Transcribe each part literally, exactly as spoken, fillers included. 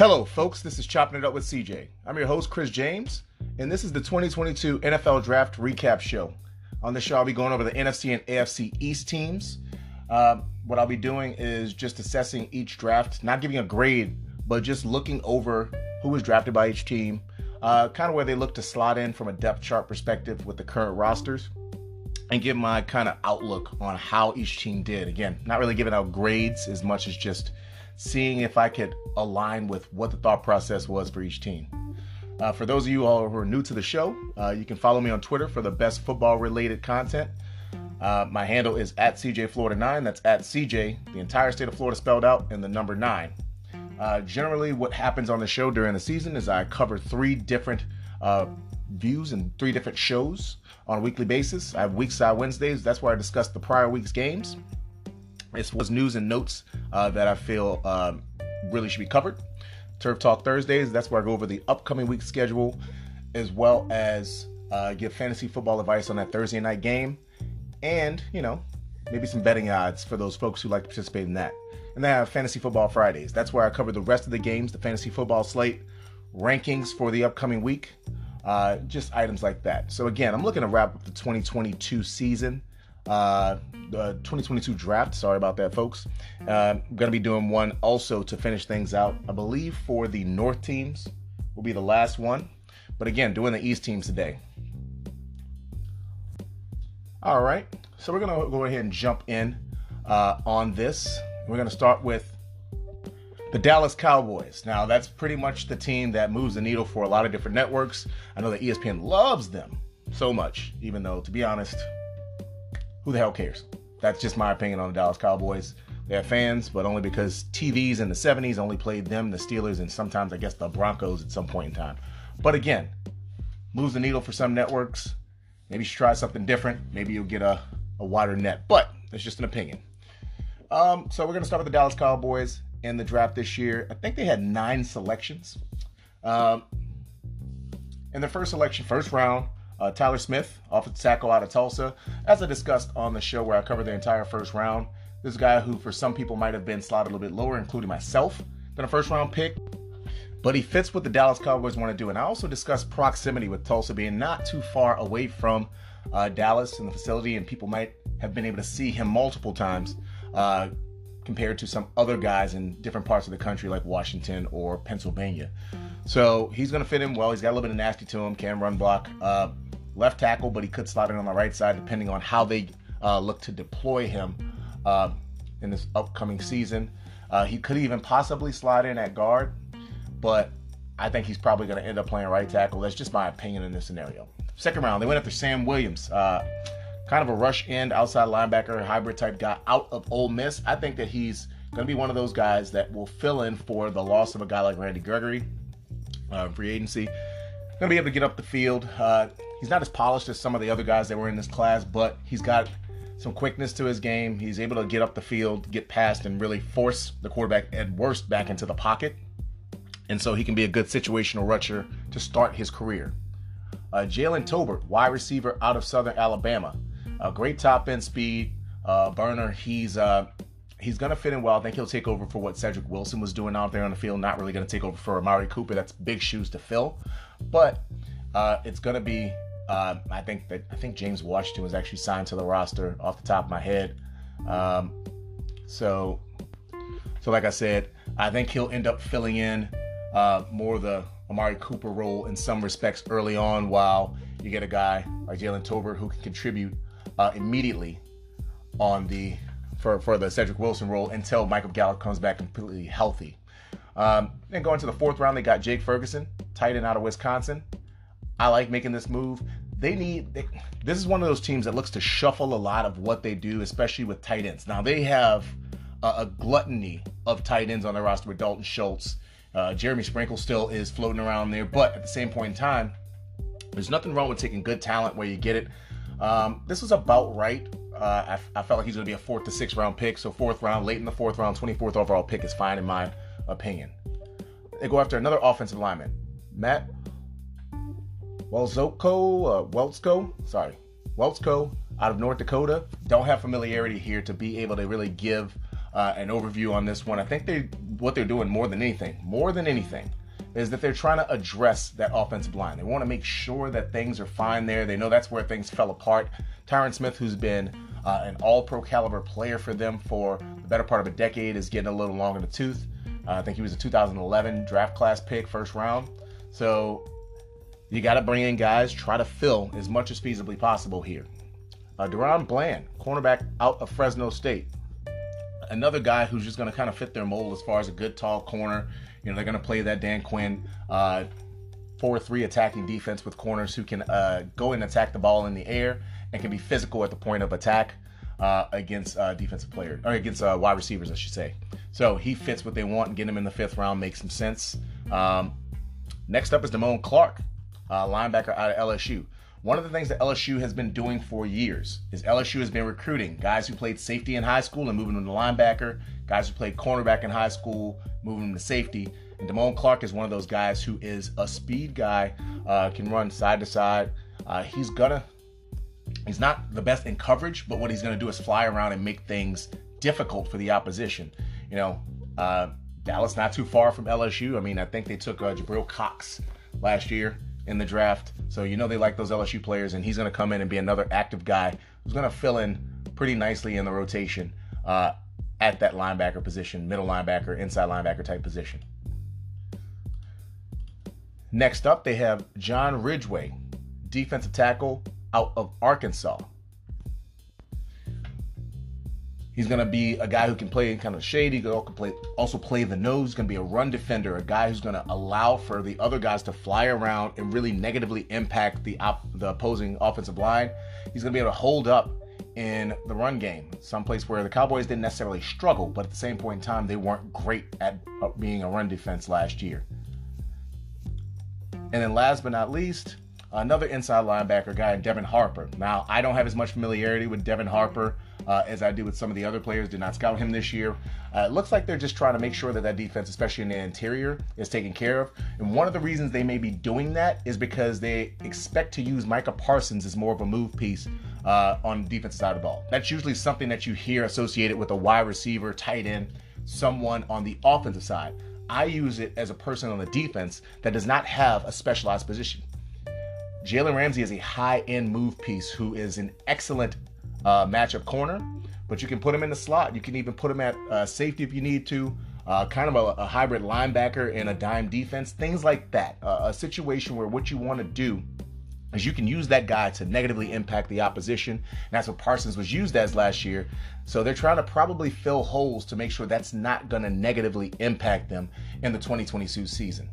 Hello, folks. This is Chopping It Up with C J. I'm your host, Chris James, and this is the twenty twenty-two N F L Draft Recap Show. On this show, I'll be going over the N F C and A F C East teams. Um, what I'll be doing is just assessing each draft, not giving a grade, but just looking over who was drafted by each team, uh, kind of where they look to slot in from a depth chart perspective with the current rosters, and give my kind of outlook on how each team did. Again, not really giving out grades as much as just seeing if I could align with what the thought process was for each team. Uh, for those of you all who are new to the show, uh, you can follow me on Twitter for the best football-related content. Uh, my handle is at C J Florida nine. That's at C J, the entire state of Florida spelled out, and the number nine. Uh, generally, what happens on the show during the season is I cover three different uh, views and three different shows on a weekly basis. I have Weekside Wednesdays. That's where I discuss the prior week's games. As well as news and notes uh, that I feel um, really should be covered. Turf Talk Thursdays, that's where I go over the upcoming week's schedule, as well as uh, give fantasy football advice on that Thursday night game. And, you know, maybe some betting odds for those folks who like to participate in that. And then I have Fantasy Football Fridays. That's where I cover the rest of the games, the fantasy football slate, rankings for the upcoming week, uh, just items like that. So again, I'm looking to wrap up the twenty twenty-two season. Uh, the twenty twenty-two draft. Sorry about that, folks. Uh, I'm going to be doing one also to finish things out. I believe for the North teams will be the last one. But again, doing the East teams today. All right. So we're going to go ahead and jump in uh, on this. We're going to start with the Dallas Cowboys. Now, that's pretty much the team that moves the needle for a lot of different networks. I know that E S P N loves them so much, even though, to be honest, who the hell cares? That's just my opinion on the Dallas Cowboys. They have fans, but only because T Vs in the seventies only played them, the Steelers, and sometimes, I guess, the Broncos at some point in time. But again, moves the needle for some networks. Maybe you should try something different. Maybe you'll get a, a wider net. But that's just an opinion. Um, so we're going to start with the Dallas Cowboys in the draft this year. I think they had nine selections. Um, in their first selection, first round, Uh, Tyler Smith, offensive tackle out of Tulsa. As I discussed on the show where I covered the entire first round, this guy who for some people might have been slotted a little bit lower, including myself, than a first-round pick. But he fits what the Dallas Cowboys want to do. And I also discussed proximity with Tulsa being not too far away from uh, Dallas and the facility, and people might have been able to see him multiple times uh, compared to some other guys in different parts of the country like Washington or Pennsylvania. So he's going to fit in well. He's got a little bit of nasty to him, can run block. Uh, left tackle, but he could slot in on the right side depending on how they uh, look to deploy him uh, in this upcoming season. Uh, he could even possibly slide in at guard, but I think he's probably going to end up playing right tackle. That's just my opinion in this scenario. Second round, they went after Sam Williams, uh, kind of a rush end, outside linebacker, hybrid type guy out of Ole Miss. I think that he's going to be one of those guys that will fill in for the loss of a guy like Randy Gregory, uh, free agency. Going to be able to get up the field. Uh, he's not as polished as some of the other guys that were in this class, but he's got some quickness to his game. He's able to get up the field, get past, and really force the quarterback at worst back into the pocket. And so he can be a good situational rusher to start his career. Uh, Jalen Tolbert, wide receiver out of Southern Alabama. Uh, great top end speed, uh, burner. He's uh, he's going to fit in well. I think he'll take over for what Cedric Wilson was doing out there on the field. Not really going to take over for Amari Cooper. That's big shoes to fill. But uh, it's going to be, uh, I think that I think James Washington was actually signed to the roster off the top of my head. Um, so, so like I said, I think he'll end up filling in uh, more the Amari Cooper role in some respects early on, while you get a guy like Jalen Tolbert who can contribute uh, immediately on the for, for the Cedric Wilson role until Michael Gallup comes back completely healthy. Um, then going to the fourth round, they got Jake Ferguson, tight end out of Wisconsin. I like making this move. They need, they, this is one of those teams that looks to shuffle a lot of what they do, especially with tight ends. Now they have a, a gluttony of tight ends on their roster with Dalton Schultz. Uh, Jeremy Sprinkle still is floating around there, but at the same point in time, there's nothing wrong with taking good talent where you get it. Um, this was about right. Uh, I, I felt like he's going to be a fourth to sixth round pick. So fourth round, late in the fourth round, twenty-fourth overall pick is fine in my opinion. They go after another offensive lineman, Matt Welzko, uh, Welzko, sorry, Welzko out of North Dakota. Don't have familiarity here to be able to really give uh, an overview on this one. I think they what they're doing more than anything, more than anything, is that they're trying to address that offensive line. They want to make sure that things are fine there. They know that's where things fell apart. Tyron Smith, who's been uh, an all-pro caliber player for them for the better part of a decade, is getting a little long in the tooth. Uh, I think he was a two thousand eleven draft class pick, first round. So you got to bring in guys, try to fill as much as feasibly possible here. Uh, Deron Bland, cornerback out of Fresno State. Another guy who's just going to kind of fit their mold as far as a good tall corner. You know, they're going to play that Dan Quinn uh, four three attacking defense with corners who can uh, go and attack the ball in the air and can be physical at the point of attack uh, against uh, defensive players, or against uh, wide receivers, I should say. So he fits what they want, and getting him in the fifth round makes some sense. Um, next up is Damone Clark, uh, linebacker out of L S U. One of the things that L S U has been doing for years is L S U has been recruiting guys who played safety in high school and moving them to linebacker, guys who played cornerback in high school, moving them to safety. And Damone Clark is one of those guys who is a speed guy, uh, can run side to side. Uh, he's gonna, he's not the best in coverage, but what he's gonna do is fly around and make things difficult for the opposition. You know, uh, Dallas not too far from L S U. I mean, I think they took uh, Jabril Cox last year in the draft. So you know they like those L S U players, and he's going to come in and be another active guy who's going to fill in pretty nicely in the rotation uh, at that linebacker position, middle linebacker, inside linebacker type position. Next up, they have John Ridgeway, defensive tackle out of Arkansas. He's going to be a guy who can play in kind of shade. He can also play the nose. He's going to be a run defender, a guy who's going to allow for the other guys to fly around and really negatively impact the op- the opposing offensive line. He's going to be able to hold up in the run game, someplace where the Cowboys didn't necessarily struggle, but at the same point in time, they weren't great at being a run defense last year. And then last but not least, another inside linebacker guy, Devin Harper. Now, I don't have as much familiarity with Devin Harper Uh, as I do with some of the other players. Did not scout him this year. Uh, it looks like they're just trying to make sure that that defense, especially in the interior, is taken care of. And one of the reasons they may be doing that is because they expect to use Micah Parsons as more of a move piece uh, on the defensive side of the ball. That's usually something that you hear associated with a wide receiver, tight end, someone on the offensive side. I use it as a person on the defense that does not have a specialized position. Jalen Ramsey is a high-end move piece who is an excellent Uh, matchup corner, but you can put him in the slot. You can even put him at uh, safety if you need to, uh, kind of a, a hybrid linebacker and a dime defense, things like that. Uh, a situation where what you want to do is you can use that guy to negatively impact the opposition. And that's what Parsons was used as last year. So they're trying to probably fill holes to make sure that's not going to negatively impact them in the twenty twenty-two season.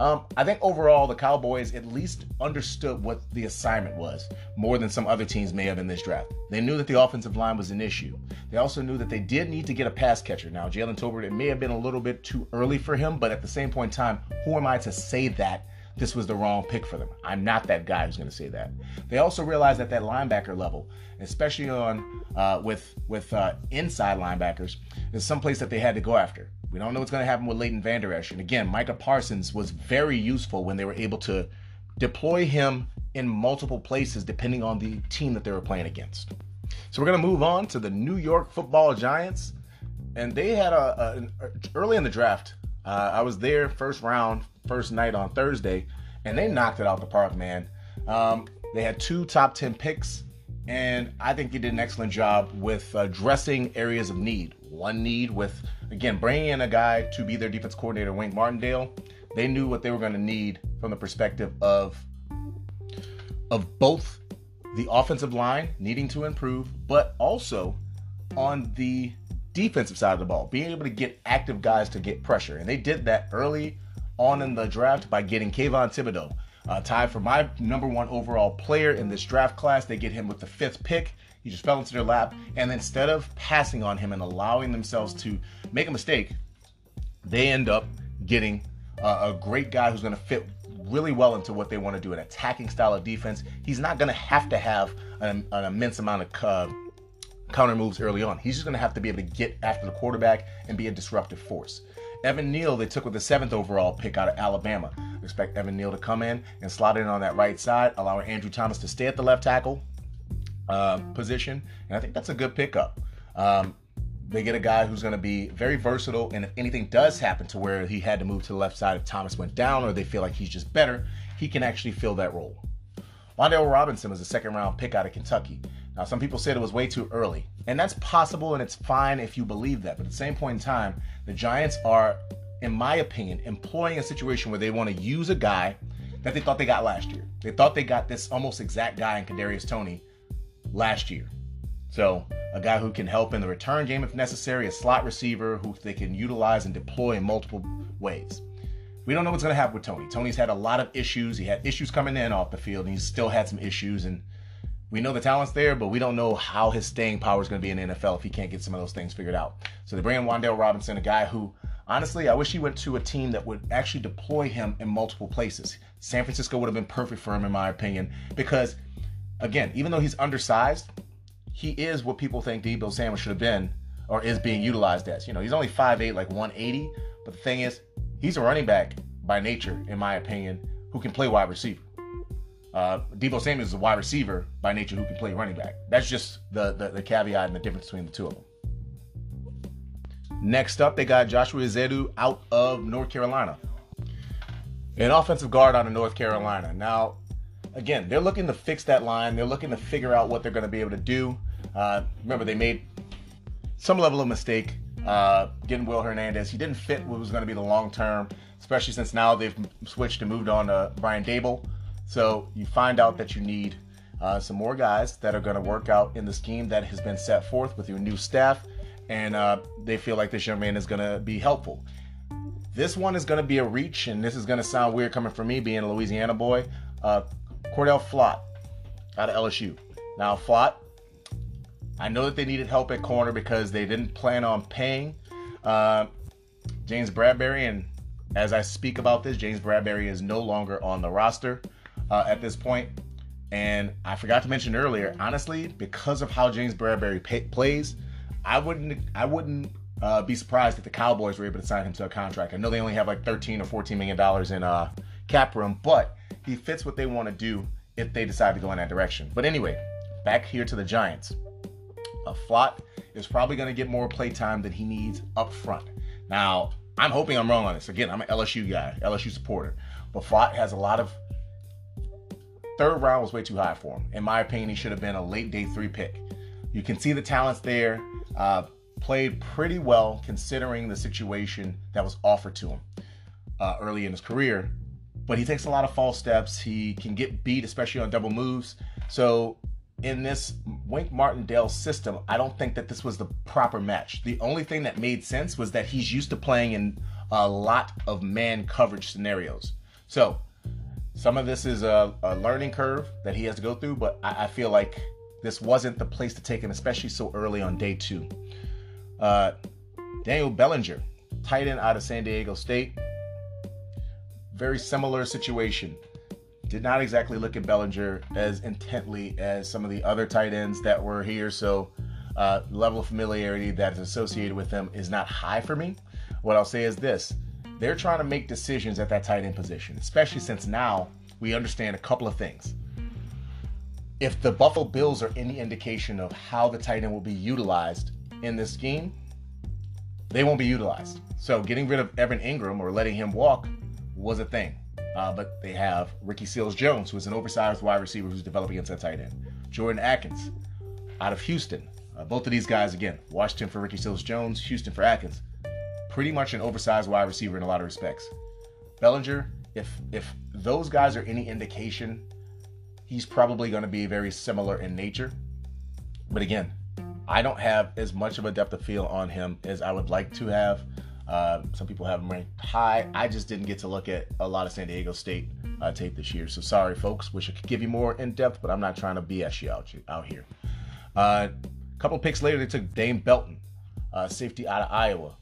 Um, I think overall the Cowboys at least understood what the assignment was more than some other teams may have in this draft. They knew that the offensive line was an issue. They also knew that they did need to get a pass catcher. Now, Jalen Tolbert, it may have been a little bit too early for him, but at the same point in time, who am I to say that this was the wrong pick for them? I'm not that guy who's going to say that. They also realized at that linebacker level, especially on uh, with with uh, inside linebackers, is someplace that they had to go after. We don't know what's going to happen with Leighton Vander Esch. And again, Micah Parsons was very useful when they were able to deploy him in multiple places depending on the team that they were playing against. So we're going to move on to the New York Football Giants. And they had a, a an, early in the draft, uh, I was there first round, first night on Thursday, and they knocked it out the park, man. Um, they had two top ten picks, and I think they did an excellent job with addressing areas of need. One need with, again, bringing in a guy to be their defense coordinator, Wink Martindale. They knew what they were going to need from the perspective of, of both the offensive line needing to improve, but also on the defensive side of the ball, being able to get active guys to get pressure. And they did that early on in the draft by getting Kayvon Thibodeau, uh, tied for my number one overall player in this draft class. They get him with the fifth pick. He just fell into their lap, and instead of passing on him and allowing themselves to make a mistake, they end up getting uh, a great guy who's going to fit really well into what they want to do, an attacking style of defense. He's not going to have to have an, an immense amount of uh, counter moves early on. He's just going to have to be able to get after the quarterback and be a disruptive force. Evan Neal, they took with the seventh overall pick out of Alabama. Expect Evan Neal to come in and slot in on that right side, allowing Andrew Thomas to stay at the left tackle Uh, position, and I think that's a good pickup. Um, they get a guy who's going to be very versatile, and if anything does happen to where he had to move to the left side if Thomas went down, or they feel like he's just better, he can actually fill that role. Wandale Robinson was a second-round pick out of Kentucky. Now, some people said it was way too early, and that's possible, and it's fine if you believe that. But at the same point in time, the Giants are, in my opinion, employing a situation where they want to use a guy that they thought they got last year. They thought they got this almost exact guy in Kadarius Toney last year. So a guy who can help in the return game if necessary, a slot receiver who they can utilize and deploy in multiple ways. We don't know what's going to happen with Toney. Toney's had a lot of issues. He had issues coming in off the field, and he's still had some issues. And we know the talent's there, but we don't know how his staying power is going to be in the N F L if he can't get some of those things figured out. So they bring in Wandale Robinson, a guy who, honestly, I wish he went to a team that would actually deploy him in multiple places. San Francisco would have been perfect for him, in my opinion, because, again, even though he's undersized, he is what people think Deebo Samuel should have been or is being utilized as. You know, he's only five eight, like one eighty, but the thing is, he's a running back by nature, in my opinion, who can play wide receiver. Uh, Deebo Samuel is a wide receiver by nature who can play running back. That's just the, the, the caveat and the difference between the two of them. Next up, they got Joshua Zedu out of North Carolina, an offensive guard out of North Carolina. Now, again, they're looking to fix that line. They're looking to figure out what they're going to be able to do. Uh, remember, they made some level of mistake uh, getting Will Hernandez. He didn't fit what was going to be the long term, especially since now they've switched and moved on to Brian Dable. So you find out that you need uh, some more guys that are going to work out in the scheme that has been set forth with your new staff. And uh, they feel like this young man is going to be helpful. This one is going to be a reach, and this is going to sound weird coming from me being a Louisiana boy. Uh, Cordell Flott out of L S U. Now, Flott, I know that they needed help at corner because they didn't plan on paying uh, James Bradberry. And as I speak about this, James Bradberry is no longer on the roster uh, at this point. And I forgot to mention earlier, honestly, because of how James Bradberry pay- plays, I wouldn't I wouldn't uh, be surprised if the Cowboys were able to sign him to a contract. I know they only have like thirteen or fourteen million dollars in uh, cap room, but he fits what they want to do if they decide to go in that direction. But anyway, back here to the Giants. Uh, Flott is probably going to get more play time than he needs up front. Now, I'm hoping I'm wrong on this. Again, I'm an L S U guy, L S U supporter. But Flott has a lot of... Third round was way too high for him. In my opinion, he should have been a late day three pick. You can see the talent's there. Uh, played pretty well considering the situation that was offered to him uh, early in his career. But he takes a lot of false steps. He can get beat, especially on double moves. So in this Wink Martindale system, I don't think that this was the proper match. The only thing that made sense was that he's used to playing in a lot of man coverage scenarios. So some of this is a, a learning curve that he has to go through, but I, I feel like this wasn't the place to take him, especially so early on day two. Uh, Daniel Bellinger, tight end out of San Diego State. Very similar situation. Did not exactly look at Bellinger as intently as some of the other tight ends that were here. So uh, level of familiarity that is associated with them is not high for me. What I'll say is this. They're trying to make decisions at that tight end position, especially since now we understand a couple of things. If the Buffalo Bills are any indication of how the tight end will be utilized in this scheme, they won't be utilized. So getting rid of Evan Ingram or letting him walk was a thing. Uh, but they have Ricky Seals-Jones, who is an oversized wide receiver who's developing into a tight end. Jordan Atkins out of Houston. Uh, both of these guys, again, Washington for Ricky Seals-Jones, Houston for Atkins. Pretty much an oversized wide receiver in a lot of respects. Bellinger, if if those guys are any indication, he's probably going to be very similar in nature. But again, I don't have as much of a depth of field on him as I would like to have. Uh, some people have him ranked high. I just didn't get to look at a lot of San Diego State uh, tape this year. So sorry, folks. Wish I could give you more in depth, but I'm not trying to B S you out, out here. A uh, couple picks later, they took Dane Belton, uh, safety out of Iowa.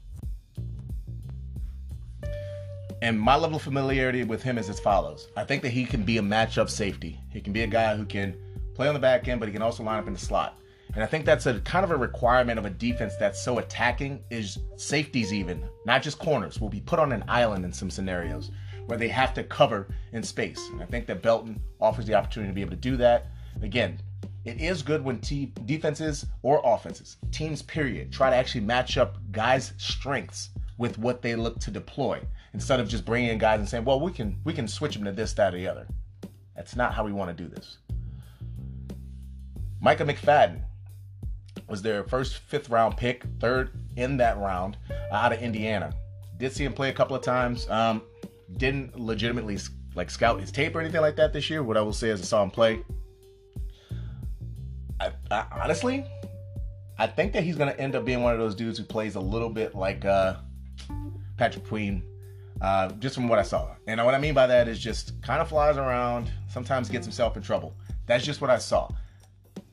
And my level of familiarity with him is as follows. I think that he can be a matchup safety. He can be a guy who can play on the back end, but he can also line up in the slot. And I think that's a kind of a requirement of a defense that's so attacking is safeties even, not just corners, will be put on an island in some scenarios where they have to cover in space. And I think that Belton offers the opportunity to be able to do that. Again, It is good when te- defenses or offenses, teams period, try to actually match up guys' strengths with what they look to deploy, instead of just bringing in guys and saying, well, we can we can switch them to this, that, or the other. That's not how we want to do this. Micah McFadden was their first fifth-round pick, third in that round, uh, out of Indiana. Did see him play a couple of times. Um, didn't legitimately like scout his tape or anything like that this year. What I will say is I saw him play. I, I, honestly, I think that he's going to end up being one of those dudes who plays a little bit like uh, Patrick Queen, uh, just from what I saw. And what I mean by that is just kind of flies around, sometimes gets himself in trouble. That's just what I saw.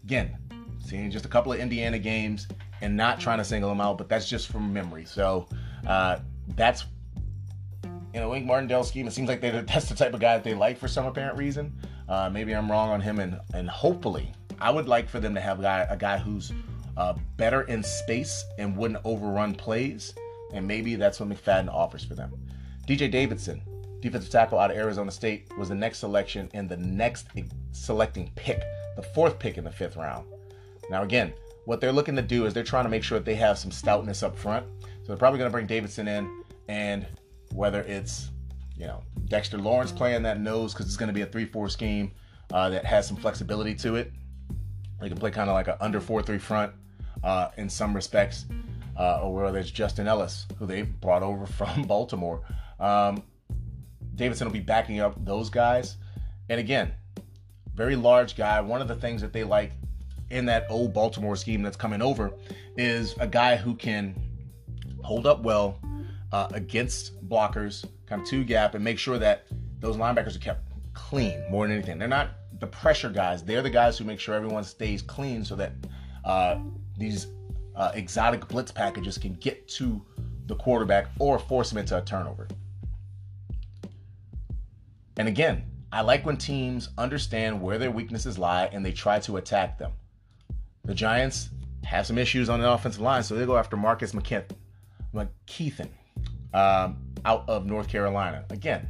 Again, seeing just a couple of Indiana games and not trying to single him out, but that's just from memory. So uh, that's, you know, Wink Martindale's scheme. It seems like they, that's the type of guy that they like for some apparent reason. Uh, maybe I'm wrong on him, and, and hopefully I would like for them to have a guy, a guy who's uh, better in space and wouldn't overrun plays, and maybe that's what McFadden offers for them. D J Davidson, defensive tackle out of Arizona State, was the next selection in the next selecting pick, the fourth pick in the fifth round. Now, again, what they're looking to do is they're trying to make sure that they have some stoutness up front. So they're probably going to bring Davidson in, and whether it's, you know, Dexter Lawrence playing that nose because it's going to be a three four scheme uh, that has some flexibility to it. They can play kind of like an under four three front uh, in some respects, uh, or whether it's Justin Ellis, who they brought over from Baltimore. Um, Davidson will be backing up those guys. And again, very large guy. One of the things that they like in that old Baltimore scheme that's coming over is a guy who can hold up well uh, against blockers, kind of two gap, and make sure that those linebackers are kept clean more than anything. They're not the pressure guys. They're the guys who make sure everyone stays clean so that uh, these uh, exotic blitz packages can get to the quarterback or force him into a turnover. And again, I like when teams understand where their weaknesses lie and they try to attack them. The Giants have some issues on the offensive line, so they go after Marcus McKeith, McKeithen um, out of North Carolina. Again,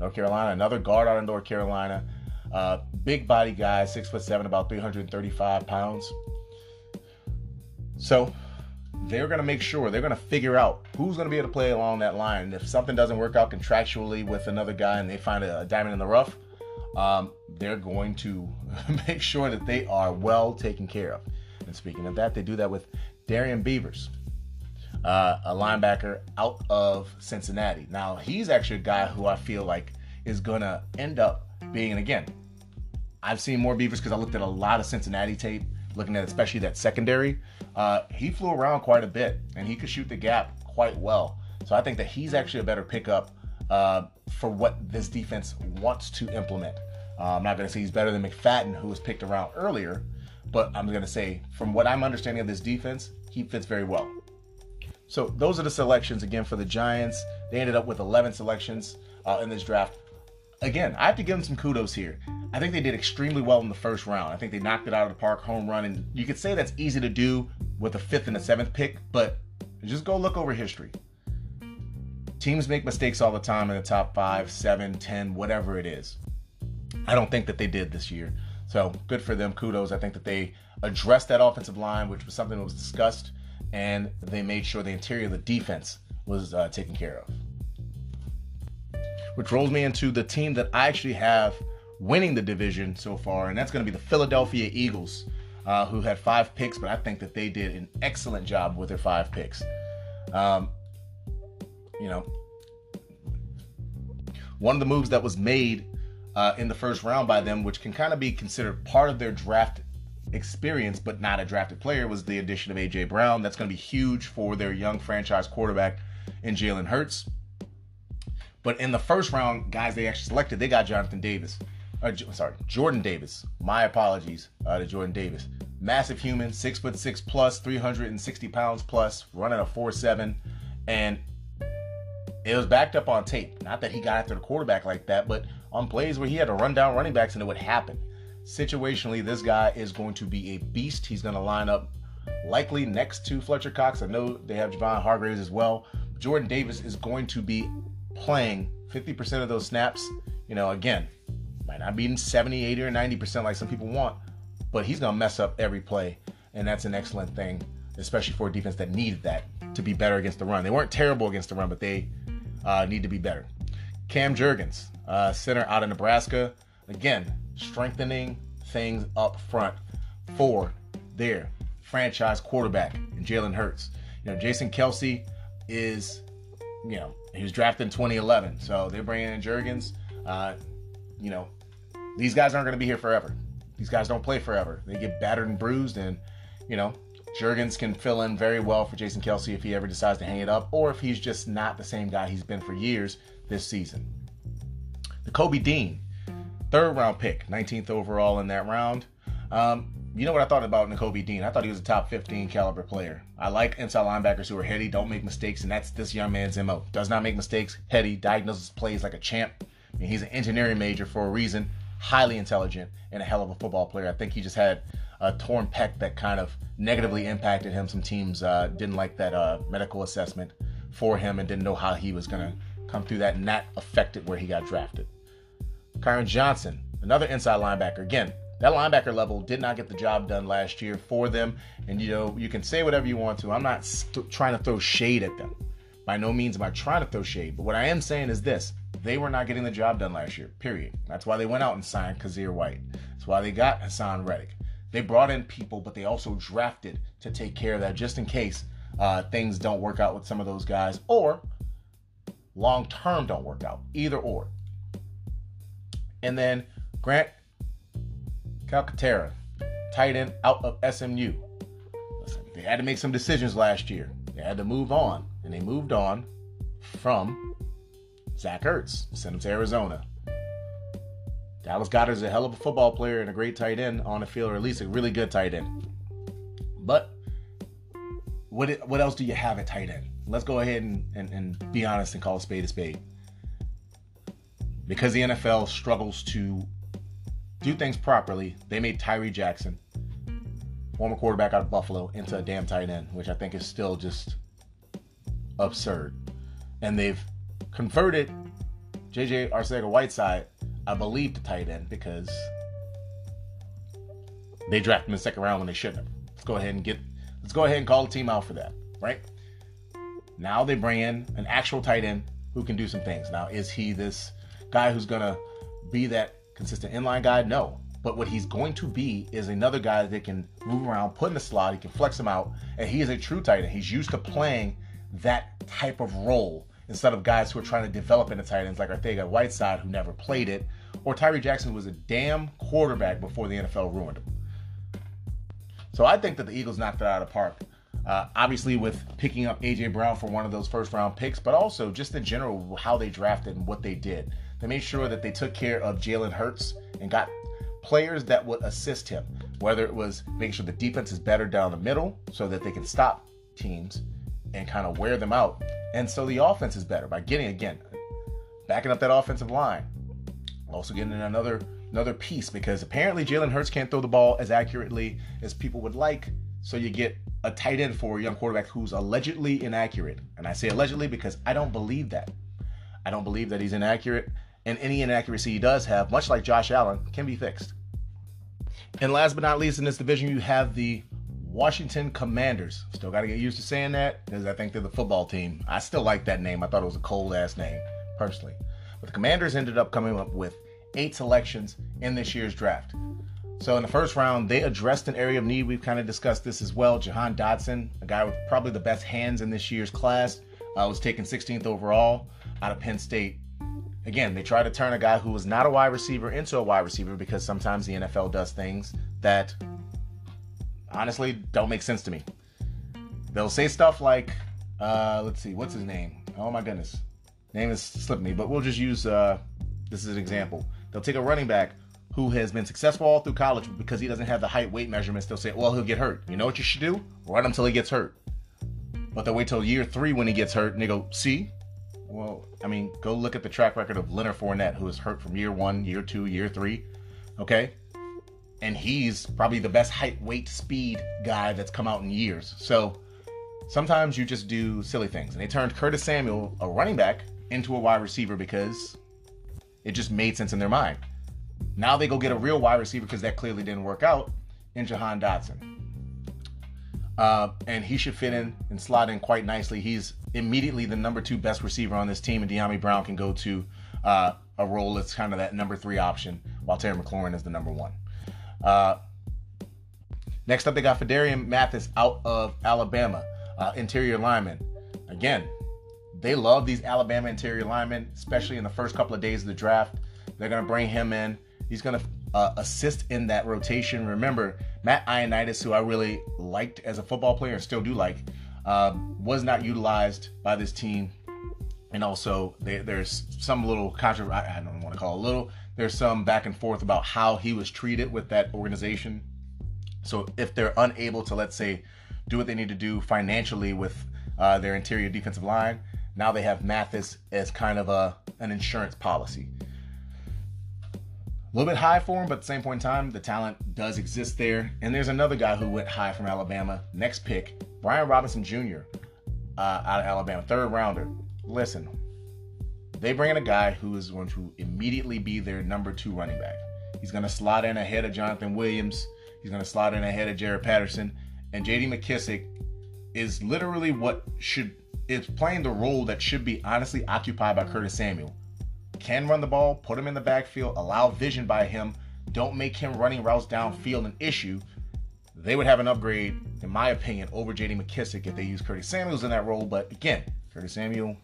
North Carolina, another guard out of North Carolina. Uh, big body guy, six foot seven, about three hundred thirty-five pounds. So they're going to make sure, they're going to figure out who's going to be able to play along that line. And if something doesn't work out contractually with another guy and they find a, a diamond in the rough, Um, they're going to make sure that they are well taken care of. And speaking of that, they do that with Darian Beavers, uh, a linebacker out of Cincinnati. Now, he's actually a guy who I feel like is going to end up being, and again, I've seen more Beavers because I looked at a lot of Cincinnati tape, looking at especially that secondary. Uh, he flew around quite a bit, and he could shoot the gap quite well. So I think that he's actually a better pickup Uh, for what this defense wants to implement. Uh, I'm not going to say he's better than McFadden, who was picked around earlier, but I'm going to say from what I'm understanding of this defense, he fits very well. So those are the selections again for the Giants. They ended up with eleven selections uh, in this draft. Again, I have to give them some kudos here. I think they did extremely well in the first round. I think they knocked it out of the park, home run, and you could say that's easy to do with a fifth and a seventh pick, but just go look over history. Teams make mistakes all the time in the top five, seven, ten, whatever it is. I don't think that they did this year. So good for them. Kudos. I think that they addressed that offensive line, which was something that was discussed, and they made sure the interior of the defense was uh, taken care of. Which rolls me into the team that I actually have winning the division so far, and that's going to be the Philadelphia Eagles, uh, who had five picks, but I think that they did an excellent job with their five picks. Um, You know, one of the moves that was made uh, in the first round by them, which can kind of be considered part of their draft experience, but not a drafted player, was the addition of A J Brown. That's going to be huge for their young franchise quarterback in Jalen Hurts. But in the first round, guys they actually selected, they got Jonathan Davis. Or, sorry, Jordan Davis. My apologies uh, to Jordan Davis. Massive human, six foot six plus, three hundred sixty pounds plus, running a four seven, and it was backed up on tape. Not that he got after the quarterback like that, but on plays where he had to run down running backs and it would happen. Situationally, this guy is going to be a beast. He's going to line up likely next to Fletcher Cox. I know they have Javon Hargraves as well. Jordan Davis is going to be playing fifty percent of those snaps. You know, again, might not be in seventy, eighty, or ninety percent like some people want, but he's going to mess up every play, and that's an excellent thing, especially for a defense that needed that to be better against the run. They weren't terrible against the run, but they uh, need to be better. Cam Jurgens, uh, center out of Nebraska. Again, strengthening things up front for their franchise quarterback in Jalen Hurts. You know, Jason Kelsey is, you know, he was drafted in twenty eleven, so they're bringing in Jurgens. Uh, you know, these guys aren't going to be here forever. These guys don't play forever. They get battered and bruised, and, you know, Jurgens can fill in very well for Jason Kelsey if he ever decides to hang it up, or if he's just not the same guy he's been for years this season. The Kobe Dean, third round pick, nineteenth overall in that round. Um, you know what I thought about N'Kobe Dean? I thought he was a top fifteen caliber player. I like inside linebackers who are heady, don't make mistakes, and that's this young man's M O. Does not make mistakes, heady, diagnoses plays like a champ. I mean, he's an engineering major for a reason, highly intelligent, and a hell of a football player. I think he just had a torn pec that kind of negatively impacted him. Some teams uh, didn't like that uh, medical assessment for him and didn't know how he was going to come through that, and that affected where he got drafted. Kyron Johnson, another inside linebacker. Again, that linebacker level did not get the job done last year for them. And, you know, you can say whatever you want to. I'm not st- trying to throw shade at them. By no means am I trying to throw shade. But what I am saying is this. They were not getting the job done last year, period. That's why they went out and signed Kazir White. That's why they got Hassan Reddick. They brought in people, but they also drafted to take care of that just in case uh, things don't work out with some of those guys or long-term don't work out, either or. And then Grant Calcaterra, tight end out of S M U. Listen, they had to make some decisions last year. They had to move on, and they moved on from Zach Ertz, sent him to Arizona. Dallas Goedert is a hell of a football player and a great tight end on the field, or at least a really good tight end. But what what else do you have at tight end? Let's go ahead and, and, and be honest and call a spade a spade. Because the N F L struggles to do things properly, they made Tyree Jackson, former quarterback out of Buffalo, into a damn tight end, which I think is still just absurd. And they've converted J J Arcega-Whiteside, I believe, to tight end because they drafted him in the second round when they shouldn't have. Let's go ahead and get let's go ahead and call the team out for that, right? Now they bring in an actual tight end who can do some things. Now, is he this guy who's going to be that consistent inline guy? No. But what he's going to be is another guy that can move around, put in the slot, he can flex him out, and he is a true tight end. He's used to playing that type of role instead of guys who are trying to develop into tight ends like Arcega-Whiteside, who never played it, or Tyree Jackson, who was a damn quarterback before the N F L ruined him. So I think that the Eagles knocked it out of the park. Uh, obviously with picking up A J Brown for one of those first round picks, but also just in general how they drafted and what they did. They made sure that they took care of Jalen Hurts and got players that would assist him, whether it was making sure the defense is better down the middle so that they can stop teams and kind of wear them out. And so the offense is better by getting, again, backing up that offensive line. Also getting in another, another piece because apparently Jalen Hurts can't throw the ball as accurately as people would like. So you get a tight end for a young quarterback who's allegedly inaccurate. And I say allegedly because I don't believe that. I don't believe that he's inaccurate. And any inaccuracy he does have, much like Josh Allen, can be fixed. And last but not least in this division, you have the Washington Commanders. Still got to get used to saying that because I think they're the football team. I still like that name. I thought it was a cold-ass name, personally. But the Commanders ended up coming up with eight selections in this year's draft. So in the first round, they addressed an area of need. We've kind of discussed this as well. Jahan Dotson, a guy with probably the best hands in this year's class, uh, was taken sixteenth overall out of Penn State. Again, they tried to turn a guy who was not a wide receiver into a wide receiver because sometimes the N F L does things that honestly don't make sense to me. They'll say stuff like, uh, let's see, what's his name? Oh my goodness. Name is slipping me, but we'll just use, uh, this is an example. They'll take a running back who has been successful all they'll college because he doesn't have the height weight measurements. They'll say, well, he'll get hurt. You know what you should do? Run him till he gets hurt. But they'll wait till year three when he gets hurt and they go, see? Well, I mean, go look at the track record of Leonard Fournette, who was hurt from year one, year two, year three. Okay? And he's probably the best height, weight, speed guy that's come out in years. So sometimes you just do silly things. And they turned Curtis Samuel, a running back, into a wide receiver because it just made sense in their mind. Now they go get a real wide receiver because that clearly didn't work out. in Jahan Dotson. Uh, and he should fit in and slot in quite nicely. He's immediately the number two best receiver on this team, and De'Ami Brown can go to uh, a role that's kind of that number three option, while Terry McLaurin is the number one. Uh, next up, they got Fedarian Mathis out of Alabama, uh, interior lineman. Again, they love these Alabama interior linemen, especially in the first couple of days of the draft. They're going to bring him in. He's going to uh, assist in that rotation. Remember, Matt Ioannidis, who I really liked as a football player and still do like, uh, was not utilized by this team. And also, they, there's some little controversy, I don't want to call it little, there's some back and forth about how he was treated with that organization. So if they're unable to, let's say, do what they need to do financially with uh, their interior defensive line, now they have Mathis as kind of a an insurance policy. A little bit high for him, but at the same point in time, the talent does exist there. And there's another guy who went high from Alabama. Next pick, Brian Robinson Junior uh, out of Alabama, third rounder. Listen, they bring in a guy who is going to immediately be their number two running back. He's going to slot in ahead of Jonathan Williams. He's going to slot in ahead of Jared Patterson. And J D. McKissic is literally what should is playing the role that should be honestly occupied by Curtis Samuel. Can run the ball, put him in the backfield, allow vision by him, don't make him running routes downfield an issue. They would have an upgrade, in my opinion, over J D. McKissic if they use Curtis Samuels in that role. But again, Curtis Samuel,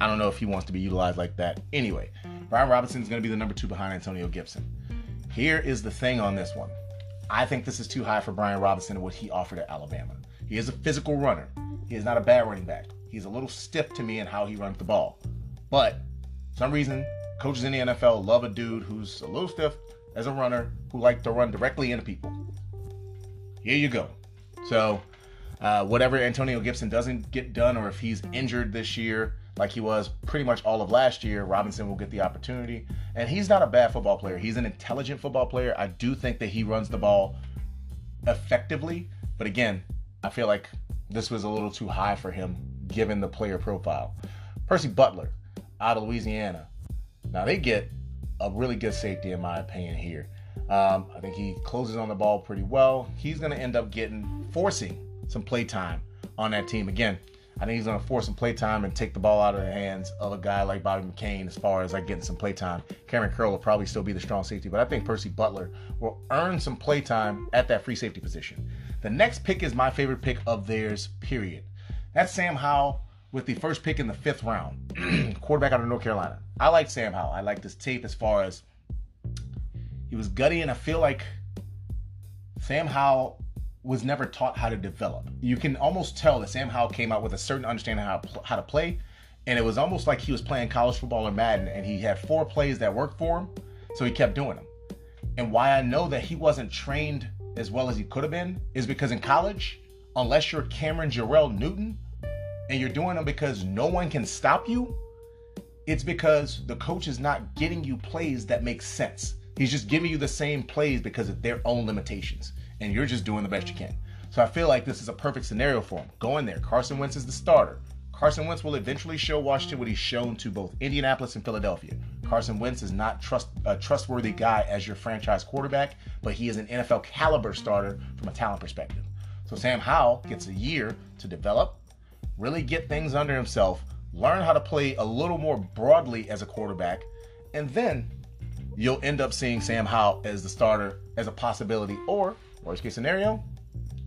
I don't know if he wants to be utilized like that. Anyway, Brian Robinson is going to be the number two behind Antonio Gibson. Here is the thing on this one. I think this is too high for Brian Robinson and what he offered at Alabama. He is a physical runner. He is not a bad running back. He's a little stiff to me in how he runs the ball. But some reason, coaches in the N F L love a dude who's a little stiff as a runner who likes to run directly into people. Here you go. So uh, whatever Antonio Gibson doesn't get done, or if he's injured this year like he was pretty much all of last year, Robinson will get the opportunity. And he's not a bad football player. He's an intelligent football player. I do think that he runs the ball effectively. But again, I feel like this was a little too high for him given the player profile. Percy Butler out of Louisiana. Now they get a really good safety in my opinion here. Um, I think he closes on the ball pretty well. He's going to end up getting, forcing some play time on that team. Again, I think he's going to force some play time and take the ball out of the hands of a guy like Bobby McCain as far as like getting some play time. Cameron Curl will probably still be the strong safety, but I think Percy Butler will earn some play time at that free safety position. The next pick is my favorite pick of theirs, period. That's Sam Howell with the first pick in the fifth round, quarterback out of North Carolina. I like Sam Howell. I like this tape as far as he was gutty, and I feel like Sam Howell was never taught how to develop. You can almost tell that Sam Howell came out with a certain understanding how how to play, and it was almost like he was playing college football or Madden, and he had four plays that worked for him, so he kept doing them. And why I know that he wasn't trained as well as he could have been is because in college, unless you're Cameron Jarrell Newton, and you're doing them because no one can stop you, it's because the coach is not getting you plays that make sense. He's just giving you the same plays because of their own limitations, and you're just doing the best you can. So I feel like this is a perfect scenario for him. Go in there. Carson Wentz is the starter. Carson Wentz will eventually show Washington what he's shown to both Indianapolis and Philadelphia. Carson Wentz is not trust, a trustworthy guy as your franchise quarterback, but he is an N F L caliber starter from a talent perspective. So Sam Howell gets a year to develop, really get things under himself, learn how to play a little more broadly as a quarterback, and then you'll end up seeing Sam Howell as the starter as a possibility, or worst case scenario,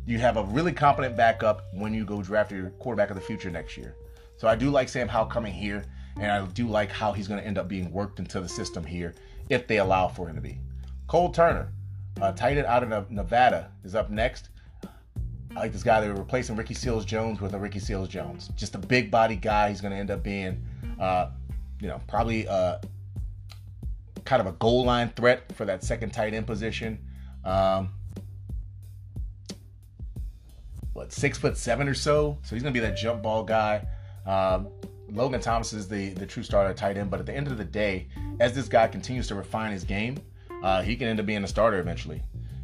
you have a really competent backup when you go draft your quarterback of the future next year. So I do like Sam Howell coming here, and I do like how he's going to end up being worked into the system here if they allow for him to be. Cole Turner, a tight end out of Nevada, is up next. I like this guy. They're replacing Ricky Seals-Jones with a Ricky Seals-Jones. Just a big body guy. He's going to end up being, uh, you know, probably uh, kind of a goal line threat for that second tight end position. Um, what, six foot seven or so? So he's going to be that jump ball guy. Um, Logan Thomas is the, the true starter tight end. But at the end of the day, as this guy continues to refine his game, uh, he can end up being a starter eventually.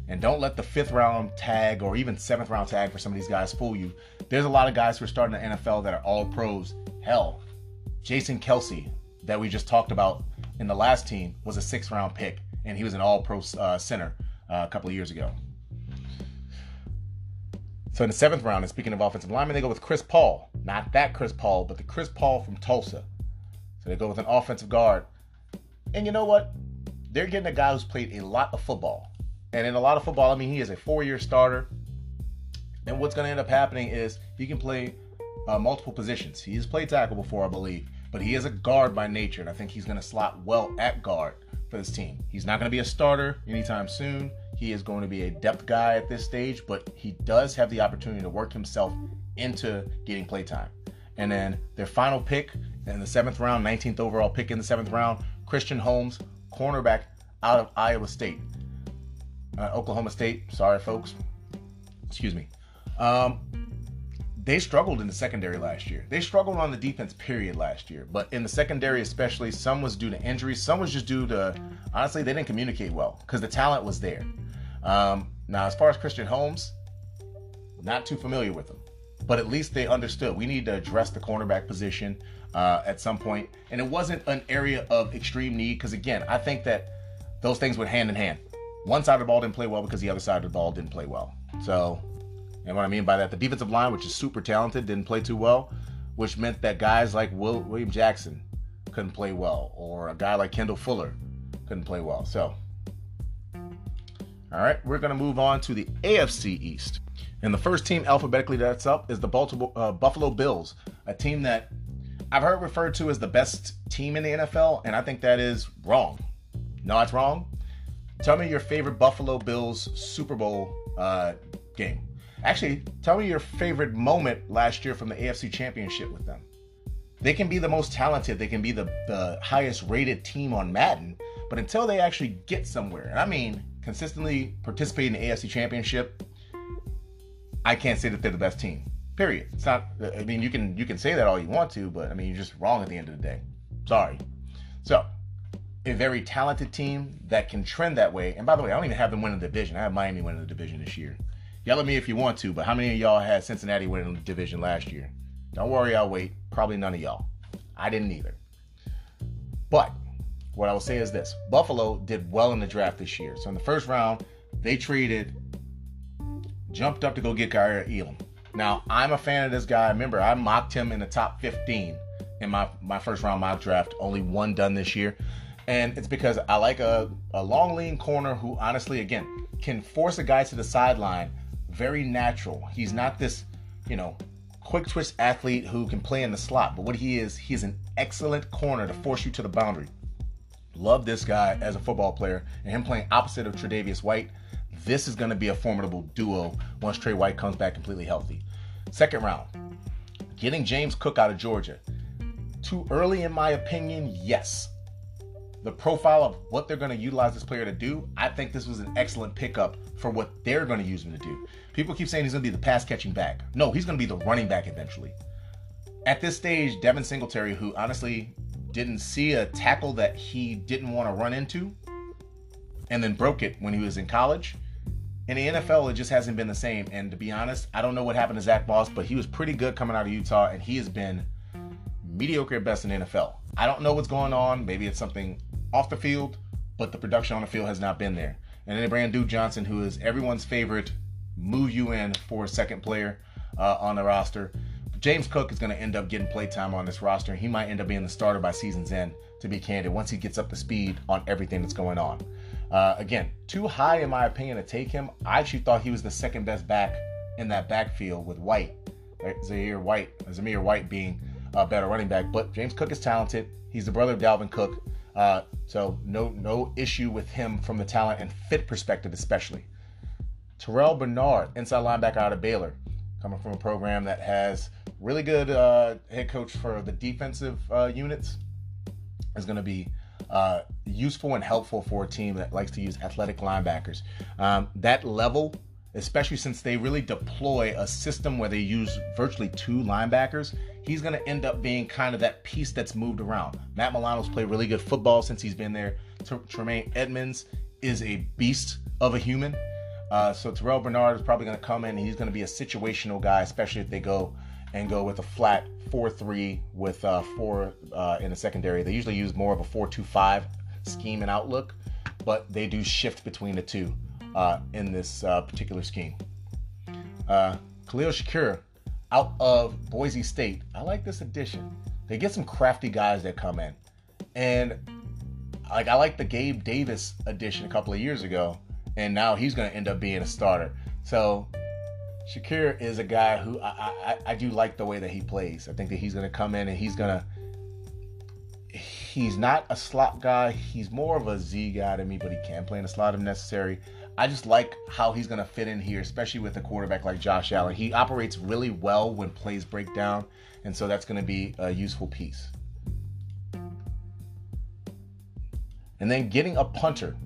And don't let the fifth round tag or even seventh round tag for some of these guys fool you. There's a lot of guys who are starting the N F L that are all pros. Hell, Jason Kelsey that we just talked about in the last team was a sixth round pick, and he was an all pro uh, center uh, a couple of years ago. So in the seventh round, and speaking of offensive linemen, they go with Chris Paul. Not that Chris Paul, but the Chris Paul from Tulsa. So they go with an offensive guard. And you know what? They're getting a guy who's played a lot of football. And in a lot of football, I mean, he is a four-year starter. And what's going to end up happening is he can play uh, multiple positions. He has played tackle before, I believe. But he is a guard by nature, and I think he's going to slot well at guard for this team. He's not going to be a starter anytime soon. He is going to be a depth guy at this stage, but he does have the opportunity to work himself into getting play time. And then their final pick in the seventh round, nineteenth overall pick in the seventh round, Christian Holmes, cornerback out of Iowa State. Uh, Oklahoma State, sorry folks. Excuse me. Um, they struggled in the secondary last year. They struggled on the defense period last year, but in the secondary especially, some was due to injuries. Some was just due to, honestly, they didn't communicate well because the talent was there. Um, now, as far as Christian Holmes, not too familiar with him, but at least they understood we need to address the cornerback position uh, at some point. And it wasn't an area of extreme need because, again, I think that those things went hand in hand. One side of the ball didn't play well because the other side of the ball didn't play well. So, and what I mean by that, the defensive line, which is super talented, didn't play too well, which meant that guys like Will, William Jackson couldn't play well, or a guy like Kendall Fuller couldn't play well. So, all right, we're going to move on to the A F C East. And the first team alphabetically that's up is the Baltimore, uh, Buffalo Bills, a team that I've heard referred to as the best team in the N F L, and I think that is wrong. No, it's wrong. Tell me your favorite Buffalo Bills Super Bowl uh, game. Actually, tell me your favorite moment last year from the A F C Championship with them. They can be the most talented. They can be the, the highest rated team on Madden. But until they actually get somewhere, and I mean consistently participate in the A F C Championship, I can't say that they're the best team, period. It's not, I mean, you can you can say that all you want to, but I mean, you're just wrong at the end of the day. Sorry. So, a very talented team that can trend that way. And by the way, I don't even have them winning the division. I have Miami winning the division this year. Yell at me if you want to, but how many of y'all had Cincinnati winning the division last year? Don't worry, I'll wait. Probably none of y'all. I didn't either. But what I will say is this. Buffalo did well in the draft this year. So in the first round, they traded, jumped up to go get Kyrie Elam. Now, I'm a fan of this guy. Remember, I mocked him in the top fifteen in my, my first round mock draft. Only one done this year. And it's because I like a, a long, lean corner who, honestly, again, can force a guy to the sideline. Very natural. He's not this, you know, quick twitch athlete who can play in the slot, but what he is, he's an excellent corner to force you to the boundary. Love this guy as a football player, and him playing opposite of Tre'Davious White, this is going to be a formidable duo once Trey White comes back completely healthy. Second round, getting James Cook out of Georgia. Too early in my opinion, yes. The profile of what they're going to utilize this player to do, I think this was an excellent pickup for what they're going to use him to do. People keep saying he's going to be the pass-catching back. No, he's going to be the running back eventually. At this stage, Devin Singletary, who honestly didn't see a tackle that he didn't want to run into and then broke it when he was in college, in the N F L, it just hasn't been the same. And to be honest, I don't know what happened to Zach Moss, but he was pretty good coming out of Utah, and he has been mediocre at best in the N F L. I don't know what's going on. Maybe it's something off the field, but the production on the field has not been there. And then they bring in Duke Johnson, who is everyone's favorite move you in for a second player uh, on the roster. James Cook is going to end up getting play time on this roster. He might end up being the starter by season's end, to be candid, once he gets up to speed on everything that's going on. Uh, again, too high in my opinion to take him. I actually thought he was the second best back in that backfield with White, Zamir White, Zamir White being a better running back. But James Cook is talented. He's the brother of Dalvin Cook. Uh, so no no issue with him from the talent and fit perspective especially. Terrell Bernard, inside linebacker out of Baylor, coming from a program that has really good uh, head coach for the defensive uh, units, is going to be uh, useful and helpful for a team that likes to use athletic linebackers. Um, that level, especially since they really deploy a system where they use virtually two linebackers, he's going to end up being kind of that piece that's moved around. Matt Milano's played really good football since he's been there. Tremaine Edmonds is a beast of a human. Uh, so Terrell Bernard is probably going to come in, and he's going to be a situational guy, especially if they go and go with a flat four three with uh, four uh, in the secondary. They usually use more of a four two five scheme and outlook, but they do shift between the two uh, in this uh, particular scheme. Uh, Khalil Shakir out of Boise State. I like this addition. They get some crafty guys that come in. And like I like the Gabe Davis addition a couple of years ago, and now he's going to end up being a starter. So Shakir is a guy who I, I, I do like the way that he plays. I think that he's going to come in and he's going to he's not a slot guy. He's more of a Z guy to me, but he can play in a slot if necessary. I just like how he's going to fit in here, especially with a quarterback like Josh Allen. He operates really well when plays break down, and so that's going to be a useful piece. And then getting a punter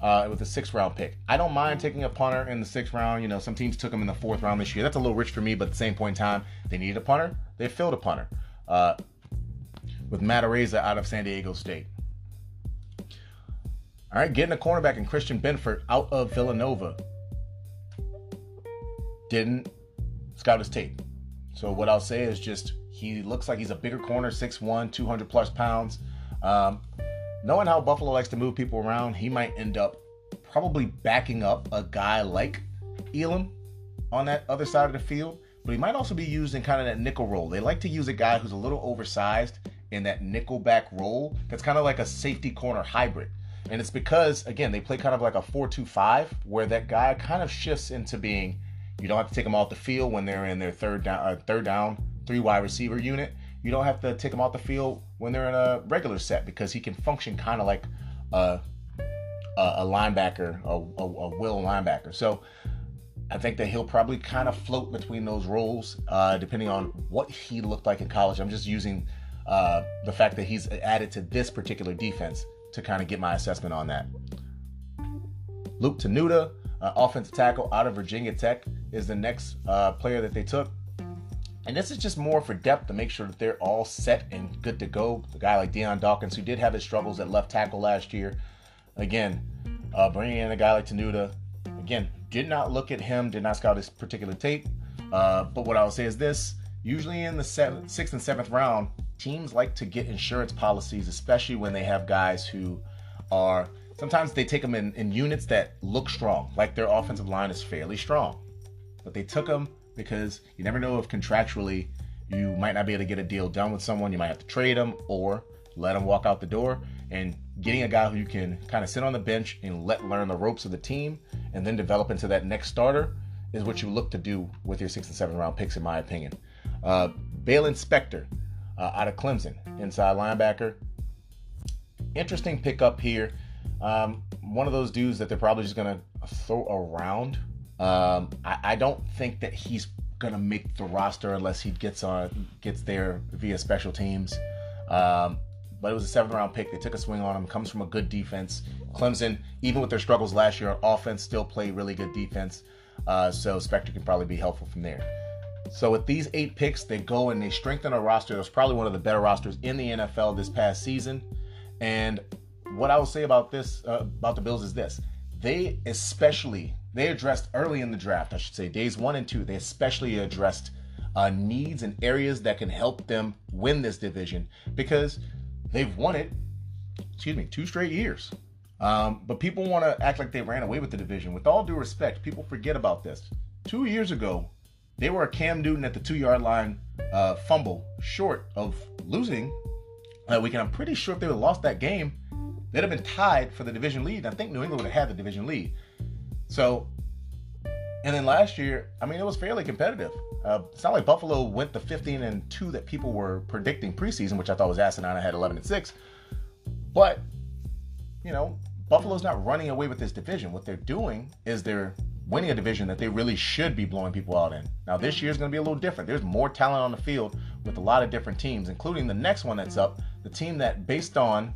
uh, with a sixth-round pick. I don't mind taking a punter in the sixth round. You know, some teams took him in the fourth round this year. That's a little rich for me, but at the same point in time, they needed a punter. They filled a punter uh, with Matt Araiza out of San Diego State. All right, getting a cornerback in Christian Benford out of Villanova. Didn't scout his tape. So what I'll say is just he looks like he's a bigger corner, six one, two hundred plus pounds. Um, knowing how Buffalo likes to move people around, he might end up probably backing up a guy like Elam on that other side of the field. But he might also be used in kind of that nickel role. They like to use a guy who's a little oversized in that nickel back role. That's kind of like a safety corner hybrid. And it's because, again, they play kind of like a four two five, where that guy kind of shifts into being, you don't have to take them off the field when they're in their third down, uh, third down, three wide receiver unit. You don't have to take them off the field when they're in a regular set because he can function kind of like a, a linebacker, a, a, a will linebacker. So I think that he'll probably kind of float between those roles uh, depending on what he looked like in college. I'm just using uh, the fact that he's added to this particular defense to kind of get my assessment on that. Luke Tenuta, uh, offensive tackle out of Virginia Tech, is the next uh, player that they took. And this is just more for depth to make sure that they're all set and good to go. A guy like Deion Dawkins, who did have his struggles at left tackle last year. Again, uh, bringing in a guy like Tenuta. Again, did not look at him, did not scout his particular tape. Uh, but what I would say is this, usually in the seventh, sixth and seventh round, teams like to get insurance policies, especially when they have guys who are, sometimes they take them in, in units that look strong, like their offensive line is fairly strong. But they took them because you never know if contractually you might not be able to get a deal done with someone. You might have to trade them or let them walk out the door. And getting a guy who you can kind of sit on the bench and let learn the ropes of the team and then develop into that next starter is what you look to do with your sixth and seventh round picks, in my opinion. Uh, Balen Spector, Uh, out of Clemson, inside linebacker. Interesting pickup here. Um, one of those dudes that they're probably just going to throw around. Um, I, I don't think that he's going to make the roster unless he gets on gets there via special teams. Um, but it was a seventh-round pick. They took a swing on him. Comes from a good defense. Clemson, even with their struggles last year on offense, still played really good defense. Uh, so Spector can probably be helpful from there. So with these eight picks, they go and they strengthen a roster that was probably one of the better rosters in the N F L this past season. And what I will say about this, uh, about the Bills is this. They especially, they addressed early in the draft, I should say, days one and two, they especially addressed uh, needs and areas that can help them win this division because they've won it, excuse me, two straight years. Um, but people want to act like they ran away with the division. With all due respect, people forget about this. Two years ago, they were a Cam Newton at the two-yard line uh, fumble short of losing that weekend. I'm pretty sure if they would have lost that game, they'd have been tied for the division lead. I think New England would have had the division lead. So, and then last year, I mean, it was fairly competitive. Uh, it's not like Buffalo went the fifteen and two that people were predicting preseason, which I thought was asinine. I had eleven and six. But, you know, Buffalo's not running away with this division. What they're doing is they're winning a division that they really should be blowing people out in. Now, this year's going to be a little different. There's more talent on the field with a lot of different teams, including the next one that's up, the team that, based on,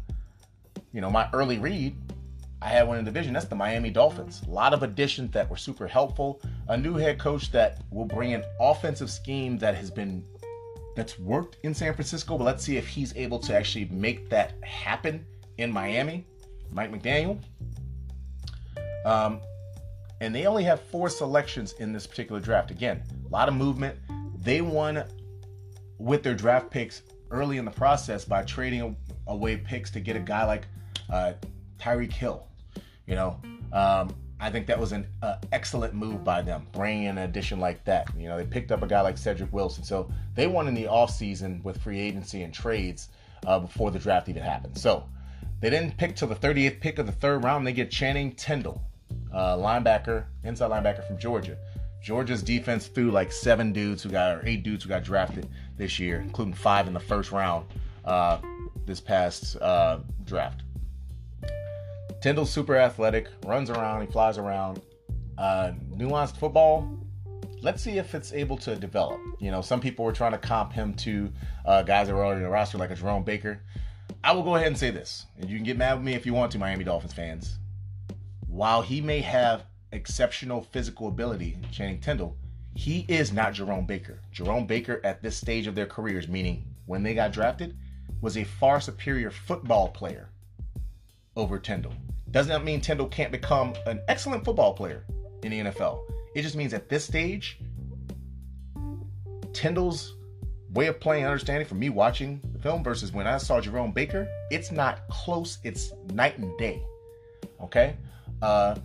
you know, my early read, I had one in the division. That's the Miami Dolphins. A lot of additions that were super helpful. A new head coach that will bring an offensive scheme that has been, that's worked in San Francisco, but let's see if he's able to actually make that happen in Miami. Mike McDaniel. Um... And they only have four selections in this particular draft. Again, a lot of movement. They won with their draft picks early in the process by trading away picks to get a guy like uh, Tyreek Hill. You know, um, I think that was an uh, excellent move by them, bringing in an addition like that. You know, they picked up a guy like Cedric Wilson. So they won in the offseason with free agency and trades uh, before the draft even happened. So they didn't pick till the thirtieth pick of the third round. They get Channing Tindall, uh, linebacker, inside linebacker from Georgia. Georgia's defense threw like seven dudes who got, or eight dudes who got drafted this year, including five in the first round uh, this past uh, draft. Tindall's super athletic, runs around, he flies around. Uh, nuanced football, let's see if it's able to develop. You know, some people were trying to comp him to uh, guys that were already in the roster, like a Jerome Baker. I will go ahead and say this, and you can get mad with me if you want to, Miami Dolphins fans. While he may have exceptional physical ability, Channing Tindall, he is not Jerome Baker. Jerome Baker at this stage of their careers, meaning when they got drafted, was a far superior football player over Tindall. Doesn't mean Tindall can't become an excellent football player in the N F L. It just means at this stage, Tindall's way of playing, understanding from me watching the film versus when I saw Jerome Baker, it's not close. It's night and day. Okay? Uh,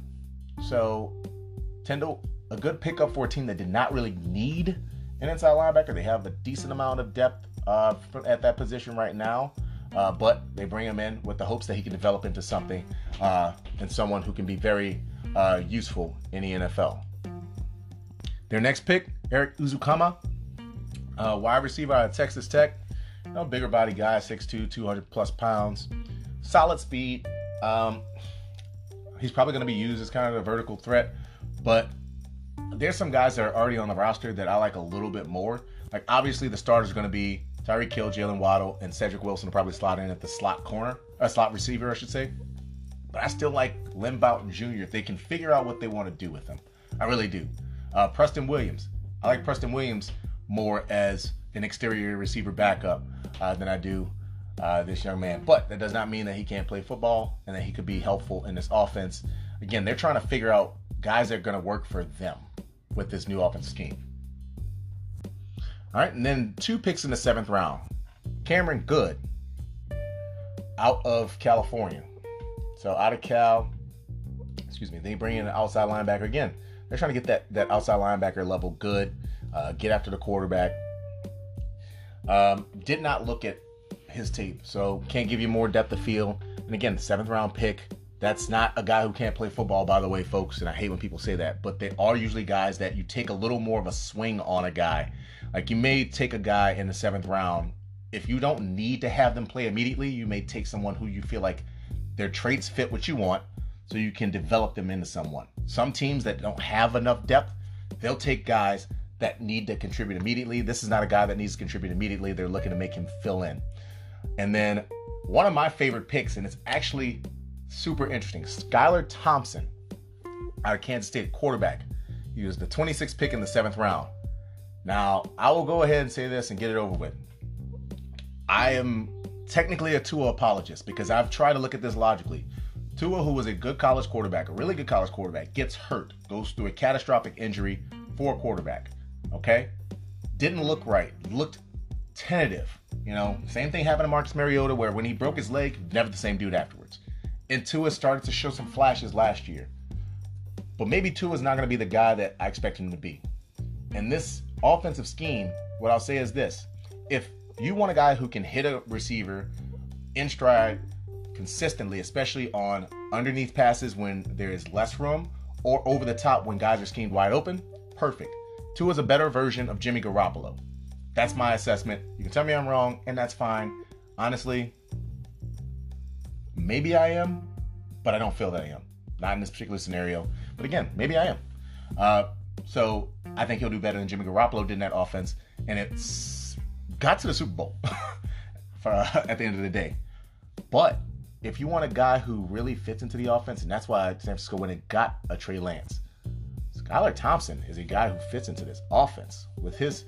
so, Tindall, a good pickup for a team that did not really need an inside linebacker. They have a decent amount of depth uh, at that position right now. Uh, but they bring him in with the hopes that he can develop into something uh, and someone who can be very uh, useful in the N F L. Their next pick, Eric Uzukama, uh, wide receiver out of Texas Tech. You know, bigger body guy, six two, two hundred plus pounds. Solid speed. Um, he's probably going to be used as kind of a vertical threat. But there's some guys that are already on the roster that I like a little bit more. Like, obviously, the starters are going to be Tyreek Hill, Jalen Waddle, and Cedric Wilson will probably slot in at the slot corner, a slot receiver, I should say. But I still like Lynn Bowden Junior if they can figure out what they want to do with him. I really do. Uh, Preston Williams. I like Preston Williams more as an exterior receiver backup uh, than I do uh, this young man. But that does not mean that he can't play football and that he could be helpful in this offense. Again, they're trying to figure out guys that are going to work for them with this new offense scheme. All right, and then two picks in the seventh round. Cameron Good, out of California. So out of Cal, excuse me, they bring in an outside linebacker. Again, they're trying to get that, that outside linebacker level good, uh, get after the quarterback. Um, did not look at his tape, so can't give you more depth of field. And again, seventh round pick. That's not a guy who can't play football, by the way, folks, and I hate when people say that, but they are usually guys that you take a little more of a swing on a guy. Like, you may take a guy in the seventh round. If you don't need to have them play immediately, you may take someone who you feel like their traits fit what you want so you can develop them into someone. Some teams that don't have enough depth, they'll take guys that need to contribute immediately. This is not a guy that needs to contribute immediately. They're looking to make him fill in. And then one of my favorite picks, and it's actually super interesting. Skylar Thompson out of Kansas State, quarterback. He was the twenty-sixth pick in the seventh round. Now, I will go ahead and say this and get it over with. I am technically a Tua apologist because I've tried to look at this logically. Tua, who was a good college quarterback, a really good college quarterback, gets hurt, goes through a catastrophic injury for a quarterback, okay? Didn't look right, looked tentative. You know, same thing happened to Marcus Mariota where when he broke his leg, never the same dude afterwards. And Tua started to show some flashes last year. But maybe Tua's not going to be the guy that I expect him to be. And this offensive scheme, what I'll say is this. If you want a guy who can hit a receiver in stride consistently, especially on underneath passes when there is less room or over the top when guys are schemed wide open, perfect. Tua's a better version of Jimmy Garoppolo. That's my assessment. You can tell me I'm wrong, and that's fine. Honestly, maybe I am, but I don't feel that I am. Not in this particular scenario. But again, maybe I am. Uh, so I think he'll do better than Jimmy Garoppolo did in that offense. And it's got to the Super Bowl for, uh, at the end of the day. But if you want a guy who really fits into the offense, and that's why San Francisco went and got a Trey Lance. Skylar Thompson is a guy who fits into this offense with his,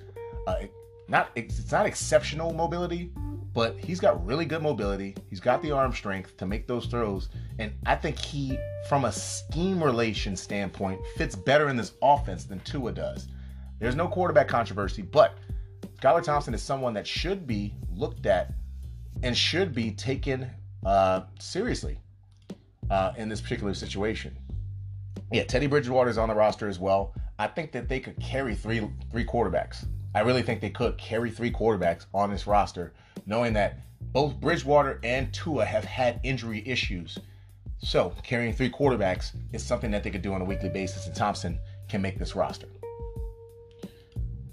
uh, not it's not exceptional mobility, but he's got really good mobility. He's got the arm strength to make those throws. And I think he, from a scheme relation standpoint, fits better in this offense than Tua does. There's no quarterback controversy, but Skylar Thompson is someone that should be looked at and should be taken uh, seriously uh, in this particular situation. Yeah, Teddy Bridgewater's on the roster as well. I think that they could carry three three quarterbacks. I really think they could carry three quarterbacks on this roster, knowing that both Bridgewater and Tua have had injury issues. So carrying three quarterbacks is something that they could do on a weekly basis, and Thompson can make this roster.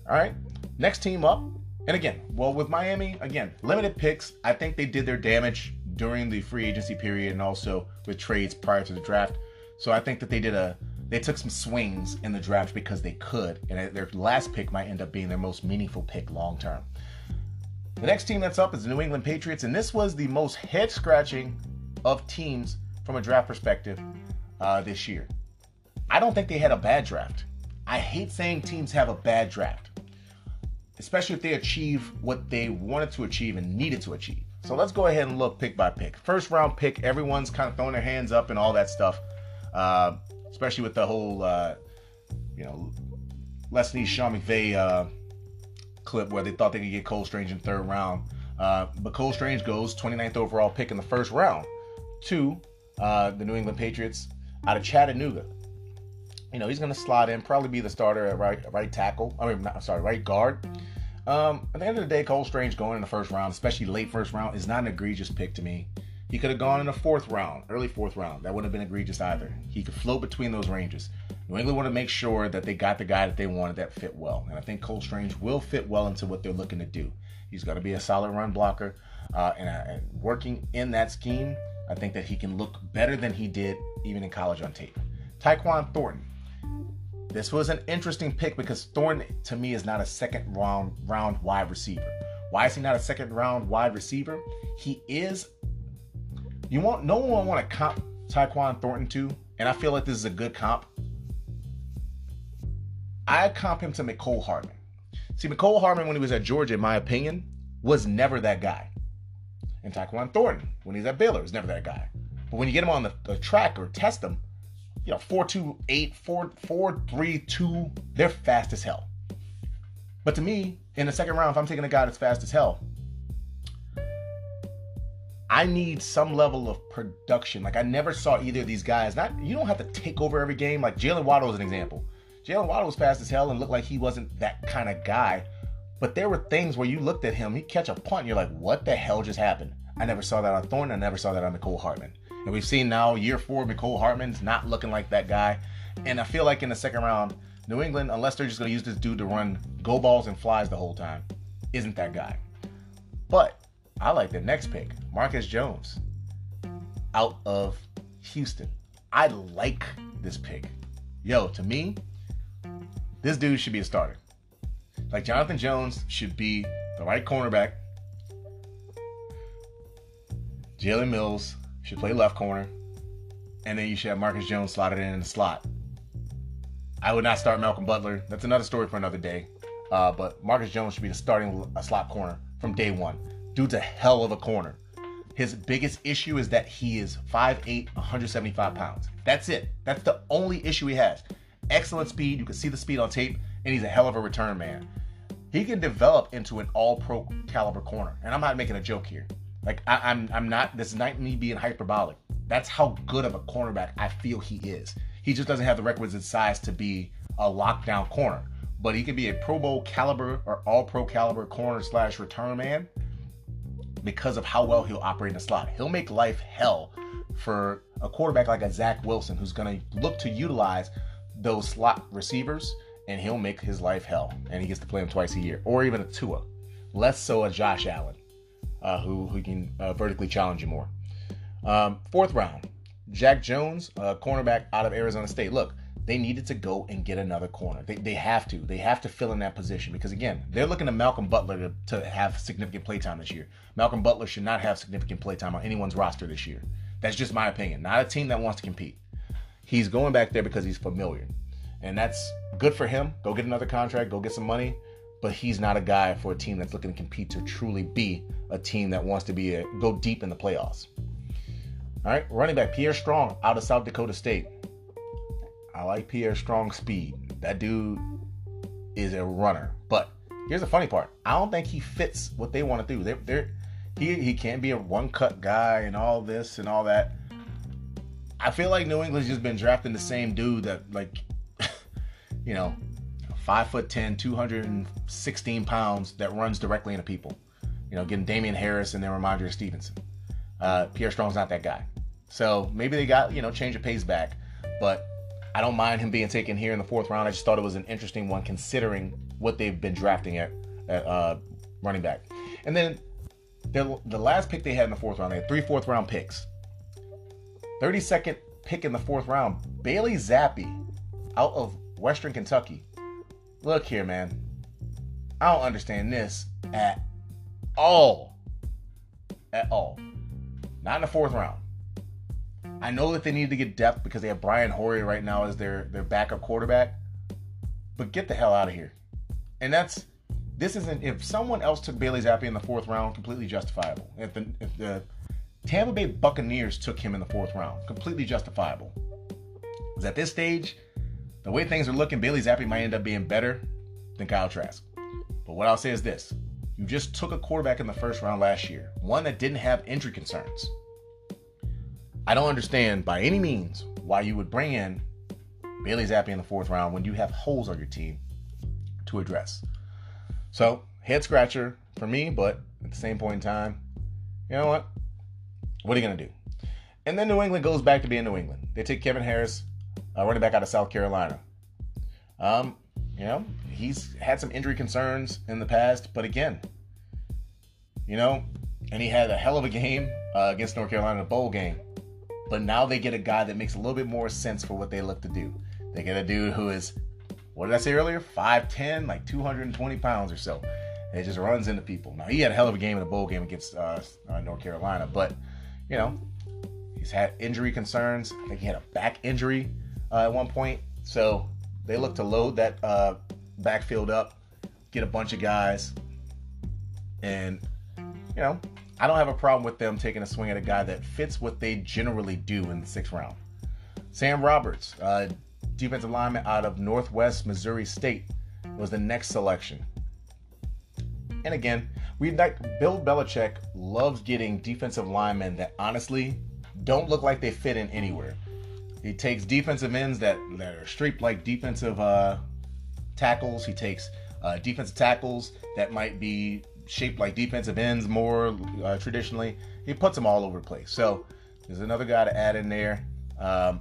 All right, next team up. And again, well, with Miami, again, limited picks. I think they did their damage during the free agency period and also with trades prior to the draft. So I think that they did a, they took some swings in the draft because they could, and their last pick might end up being their most meaningful pick long-term. The next team that's up is the New England Patriots, and this was the most head-scratching of teams from a draft perspective uh, this year. I don't think they had a bad draft. I hate saying teams have a bad draft, especially if they achieve what they wanted to achieve and needed to achieve. So let's go ahead and look pick by pick. First round pick, everyone's kind of throwing their hands up and all that stuff, uh, especially with the whole, uh, you know, Leslie Sean McVay uh, clip where they thought they could get Cole Strange in the third round. Uh, but Cole Strange goes twenty-ninth overall pick in the first round to uh, the New England Patriots out of Chattanooga. You know, he's going to slot in, probably be the starter at right right tackle. I mean, I'm sorry, right guard. Um, at the end of the day, Cole Strange going in the first round, especially late first round, is not an egregious pick to me. He could have gone in the fourth round, early fourth round. That wouldn't have been egregious either. He could float between those ranges. New England want to make sure that they got the guy that they wanted that fit well. And I think Cole Strange will fit well into what they're looking to do. He's going to be a solid run blocker. Uh, and, uh, and working in that scheme, I think that he can look better than he did even in college on tape. Tyquan Thornton. This was an interesting pick because Thornton, to me, is not a second round round wide receiver. Why is he not a second round wide receiver? He is. You want no one want to comp Tyquan Thornton to, and I feel like this is a good comp. I comp him to Mecole Hardman. See, Mecole Hardman, when he was at Georgia, in my opinion, was never that guy. And Tyquan Thornton, when he's at Baylor, is never that guy. But when you get him on the, the track or test him, you know, four two eight, four four three two, they're fast as hell. But to me, in the second round, if I'm taking a guy that's fast as hell, I need some level of production. Like, I never saw either of these guys. Not you don't have to take over every game. Like, Jalen Waddle is an example. Jalen Waddle was fast as hell and looked like he wasn't that kind of guy. But there were things where you looked at him, he'd catch a punt, and you're like, what the hell just happened? I never saw that on Thornton. I never saw that on Mecole Hardman. And we've seen now year four, Mecole Hardman's not looking like that guy. And I feel like in the second round, New England, unless they're just going to use this dude to run go balls and flies the whole time, isn't that guy. But I like the next pick, Marcus Jones, out of Houston. I like this pick. Yo, to me, this dude should be a starter. Like, Jonathan Jones should be the right cornerback. Jalen Mills should play left corner, and then you should have Marcus Jones slotted in in the slot. I would not start Malcolm Butler. That's another story for another day. Uh, but Marcus Jones should be the starting a slot corner from day one. Dude's a hell of a corner. His biggest issue is that he is five eight, one hundred seventy-five pounds. That's it. That's the only issue he has. Excellent speed. You can see the speed on tape, and he's a hell of a return man. He can develop into an all-pro caliber corner, and I'm not making a joke here. Like, I, I'm I'm not, this is not me being hyperbolic. That's how good of a cornerback I feel he is. He just doesn't have the requisite size to be a lockdown corner. But he could be a Pro Bowl caliber or all-pro caliber corner slash return man because of how well he'll operate in the slot. He'll make life hell for a quarterback like a Zach Wilson, who's going to look to utilize those slot receivers, and he'll make his life hell. And he gets to play him twice a year. Or even a Tua. Less so a Josh Allen. Uh, who, who can uh, vertically challenge you more. Um, fourth round, Jack Jones, uh, cornerback out of Arizona State. Look, they needed to go and get another corner. They they have to. They have to fill in that position because, again, they're looking to Malcolm Butler to, to have significant playtime this year. Malcolm Butler should not have significant playtime on anyone's roster this year. That's just my opinion. Not a team that wants to compete. He's going back there because he's familiar, and that's good for him. Go get another contract. Go get some money. But he's not a guy for a team that's looking to compete to truly be a team that wants to be a, go deep in the playoffs. All right, running back Pierre Strong out of South Dakota State. I like Pierre Strong's speed. That dude is a runner. But here's the funny part. I don't think he fits what they want to do. They're, they're, he, he can't be a one-cut guy and all this and all that. I feel like New England's just been drafting the same dude that, like, you know, five foot ten, two hundred and sixteen pounds that runs directly into people. You know, getting Damian Harris and then Ramondre Stevenson. Uh, Pierre Strong's not that guy. So maybe they got, you know, change of pace back. But I don't mind him being taken here in the fourth round. I just thought it was an interesting one considering what they've been drafting at, at uh, running back. And then the last pick they had in the fourth round, they had three fourth round picks. thirty-second pick in the fourth round, Bailey Zappi out of Western Kentucky. Look here, man. I don't understand this at all. At all. Not in the fourth round. I know that they need to get depth because they have Brian Horry right now as their, their backup quarterback. But get the hell out of here. And that's, this isn't, if someone else took Bailey Zappi in the fourth round, completely justifiable. If the, if the Tampa Bay Buccaneers took him in the fourth round, completely justifiable. Because at this stage, the way things are looking, Bailey Zappi might end up being better than Kyle Trask. But what I'll say is this. You just took a quarterback in the first round last year. One that didn't have injury concerns. I don't understand by any means why you would bring in Bailey Zappi in the fourth round when you have holes on your team to address. So, head scratcher for me, but at the same point in time, you know what? What are you going to do? And then New England goes back to being New England. They take Kevin Harris, uh, running back out of South Carolina. Um, you know, he's had some injury concerns in the past, but again, you know, and he had a hell of a game uh, against North Carolina in a bowl game. But now they get a guy that makes a little bit more sense for what they look to do. They get a dude who is, what did I say earlier? five ten, like two hundred twenty pounds or so. And it just runs into people. Now, he had a hell of a game in a bowl game against uh, uh, North Carolina. But, you know, he's had injury concerns. I think he had a back injury uh, at one point. So they look to load that uh, backfield up, get a bunch of guys. And, you know, I don't have a problem with them taking a swing at a guy that fits what they generally do in the sixth round. Sam Roberts, uh, defensive lineman out of Northwest Missouri State, was the next selection. And again, we like Bill Belichick loves getting defensive linemen that honestly don't look like they fit in anywhere. He takes defensive ends that, that are straight like defensive uh, tackles. He takes uh, defensive tackles that might be shaped like defensive ends more uh, traditionally. He puts them all over the place. So there's another guy to add in there. Um,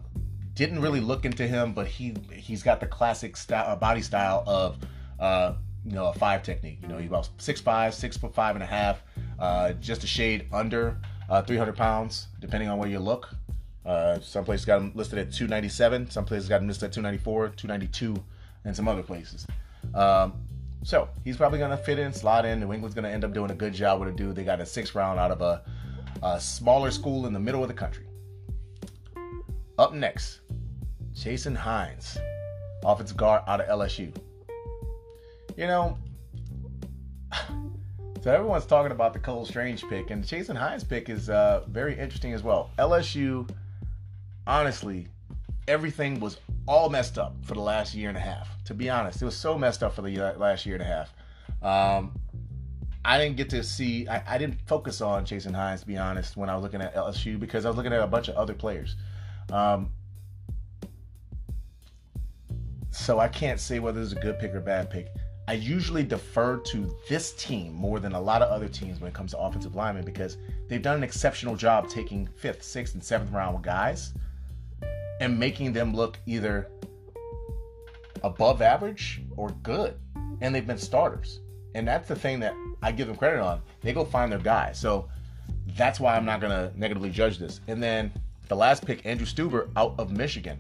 didn't really look into him, but he he's got the classic style, uh, body style of uh, you know a five technique. You know he's about six five, six foot five and a half, uh, just a shade under uh, three hundred pounds, depending on where you look. Uh, some places got him listed at two ninety-seven, some places got him listed at two ninety-four, two ninety-two, and some other places. Um, So, he's probably going to fit in, slot in. New England's going to end up doing a good job with a dude. They got a sixth round out of a, a smaller school in the middle of the country. Up next, Jason Hines, offensive guard out of L S U. You know, so everyone's talking about the Cole Strange pick, and the Jason Hines pick is uh, very interesting as well. L S U, honestly, everything was all messed up for the last year and a half. To be honest, it was so messed up for the last year and a half. Um, I didn't get to see, I, I didn't focus on Jason Hines, to be honest, when I was looking at L S U because I was looking at a bunch of other players. Um, so I can't say whether it's a good pick or a bad pick. I usually defer to this team more than a lot of other teams when it comes to offensive linemen because they've done an exceptional job taking fifth, sixth, and seventh round guys and making them look either above average or good. And they've been starters. And that's the thing that I give them credit on. They go find their guy. So that's why I'm not going to negatively judge this. And then the last pick, Andrew Stuber out of Michigan.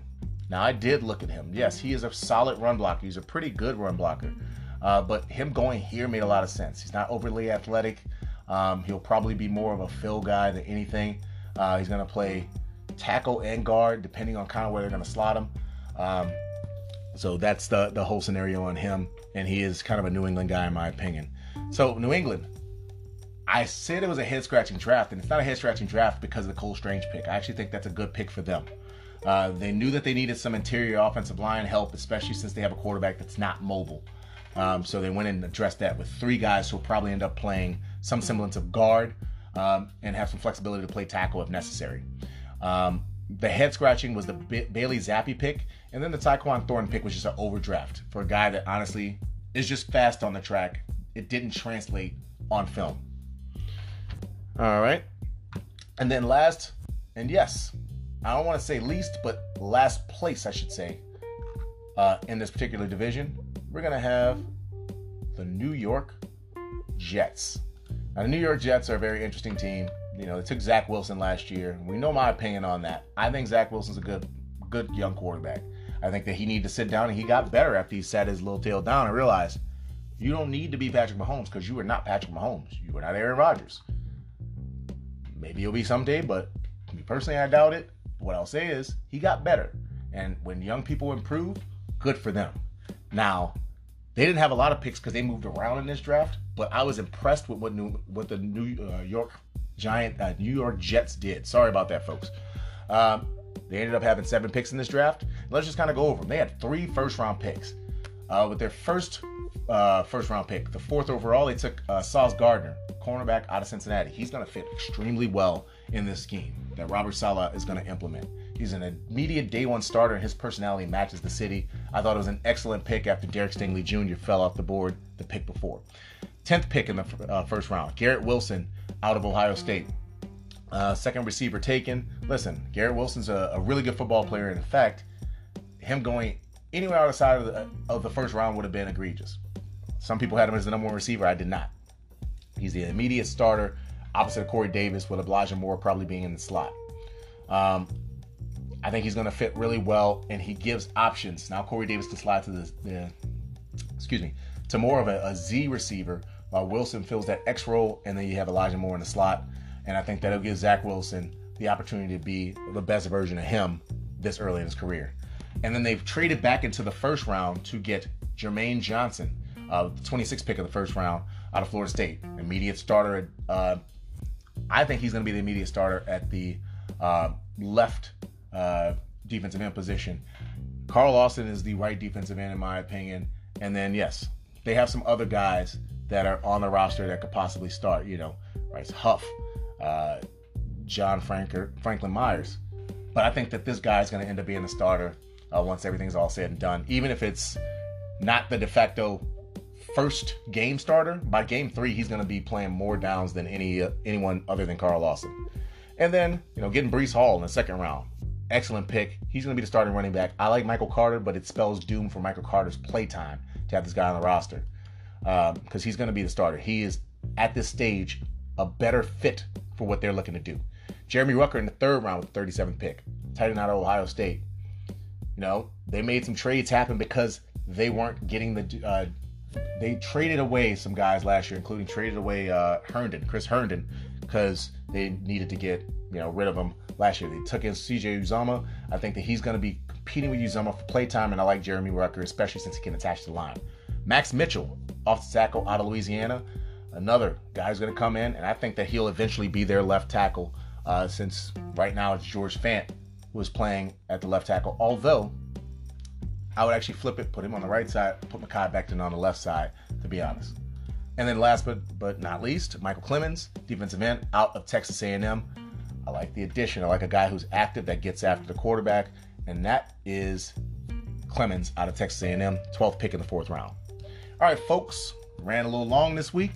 Now, I did look at him. Yes, he is a solid run blocker. He's a pretty good run blocker. Uh, but him going here made a lot of sense. He's not overly athletic. Um, he'll probably be more of a fill guy than anything. Uh, he's going to play tackle and guard, depending on kind of where they're going to slot him. Um, so that's the, the whole scenario on him, and he is kind of a New England guy in my opinion. So New England, I said it was a head-scratching draft, and it's not a head-scratching draft because of the Cole Strange pick. I actually think that's a good pick for them. Uh, they knew that they needed some interior offensive line help, especially since they have a quarterback that's not mobile. Um, so they went and addressed that with three guys who will probably end up playing some semblance of guard um, and have some flexibility to play tackle if necessary. Um, the head scratching was the ba- Bailey Zappi pick, and then the Tyquan Thornton pick was just an overdraft for a guy that honestly is just fast on the track. It didn't translate on film. All right. And then last, and yes, I don't want to say least, but last place, I should say, uh, in this particular division, we're going to have the New York Jets. Now, the New York Jets are a very interesting team. You know, they took Zach Wilson last year. We know my opinion on that. I think Zach Wilson's a good, good young quarterback. I think that he needed to sit down, and he got better after he sat his little tail down and realized you don't need to be Patrick Mahomes, because you are not Patrick Mahomes. You are not Aaron Rodgers. Maybe you'll be someday, but me personally, I doubt it. What I'll say is he got better. And when young people improve, good for them. Now, they didn't have a lot of picks because they moved around in this draft, but I was impressed with what, new, what the New uh, York Giant, uh, New York Jets did. Sorry about that, folks. Um, they ended up having seven picks in this draft. Let's just kind of go over them. They had three first-round picks. Uh, with their first uh, first-round pick, the fourth overall, they took uh, Sauce Gardner, cornerback out of Cincinnati. He's going to fit extremely well in this scheme that Robert Saleh is going to implement. He's an immediate day-one starter, and his personality matches the city. I thought it was an excellent pick after Derek Stingley Junior fell off the board the pick before. tenth pick in the uh, first round, Garrett Wilson out of Ohio State. Uh, second receiver taken. Listen, Garrett Wilson's a, a really good football player, and in fact, him going anywhere outside of the, of the first round would have been egregious. Some people had him as the number one receiver. I did not. He's the immediate starter, opposite of Corey Davis, with Elijah Moore probably being in the slot. Um, I think he's going to fit really well, and he gives options. Now Corey Davis can slide to the, the excuse me, to more of a, a Z receiver, while Wilson fills that X role, and then you have Elijah Moore in the slot. And I think that'll give Zach Wilson the opportunity to be the best version of him this early in his career. And then they've traded back into the first round to get Jermaine Johnson, uh, the twenty-sixth pick of the first round out of Florida State. Immediate starter. Uh, I think he's going to be the immediate starter at the uh, left uh, defensive end position. Carl Lawson is the right defensive end, in my opinion. And then, yes, they have some other guys that are on the roster that could possibly start. You know, Bryce Huff, uh, John Franker, Franklin Myers. But I think that this guy is going to end up being the starter Uh, once everything's all said and done, even if it's not the de facto first game starter, by game three, he's going to be playing more downs than any uh, anyone other than Carl Lawson. And then, you know, getting Breece Hall in the second round, excellent pick. He's going to be the starting running back. I like Michael Carter, but it spells doom for Michael Carter's playtime to have this guy on the roster because um, he's going to be the starter. He is at this stage a better fit for what they're looking to do. Jeremy Rucker in the third round with the thirty-seventh pick, tight end out of Ohio State. You know, they made some trades happen because they weren't getting the uh, – they traded away some guys last year, including traded away uh, Herndon, Chris Herndon, because they needed to get, you know, rid of him last year. They took in C J Uzomah. I think that he's going to be competing with Uzomah for playtime, and I like Jeremy Rucker, especially since he can attach to the line. Max Mitchell, off the tackle out of Louisiana, another guy who's going to come in, and I think that he'll eventually be their left tackle uh, since right now it's George Fant was playing at the left tackle, although I would actually flip it, put him on the right side, put Mekhi Becton on the left side, to be honest. And then last but but not least, Michael Clemens, defensive end out of Texas A and M. I like the addition. I like a guy who's active that gets after the quarterback, and that is Clemens out of Texas A and M, twelfth pick in the fourth round. All right, folks, ran a little long this week,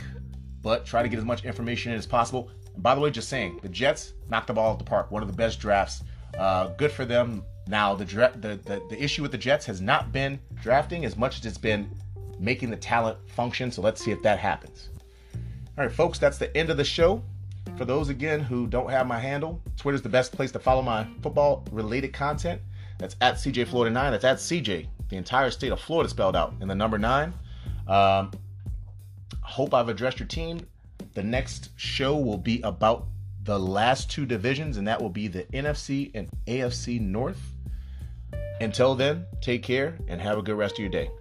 but try to get as much information in as possible. And by the way, just saying, the Jets knocked the ball out the park. One of the best drafts. Uh, good for them. Now, the, the the the issue with the Jets has not been drafting as much as it's been making the talent function. So let's see if that happens. All right, folks, that's the end of the show. For those, again, who don't have my handle, Twitter's the best place to follow my football-related content. That's at C J Florida nine. That's at C J, the entire state of Florida spelled out in the number nine. Um, hope I've addressed your team. The next show will be about the last two divisions, and that will be the N F C and A F C North. Until then, take care and have a good rest of your day.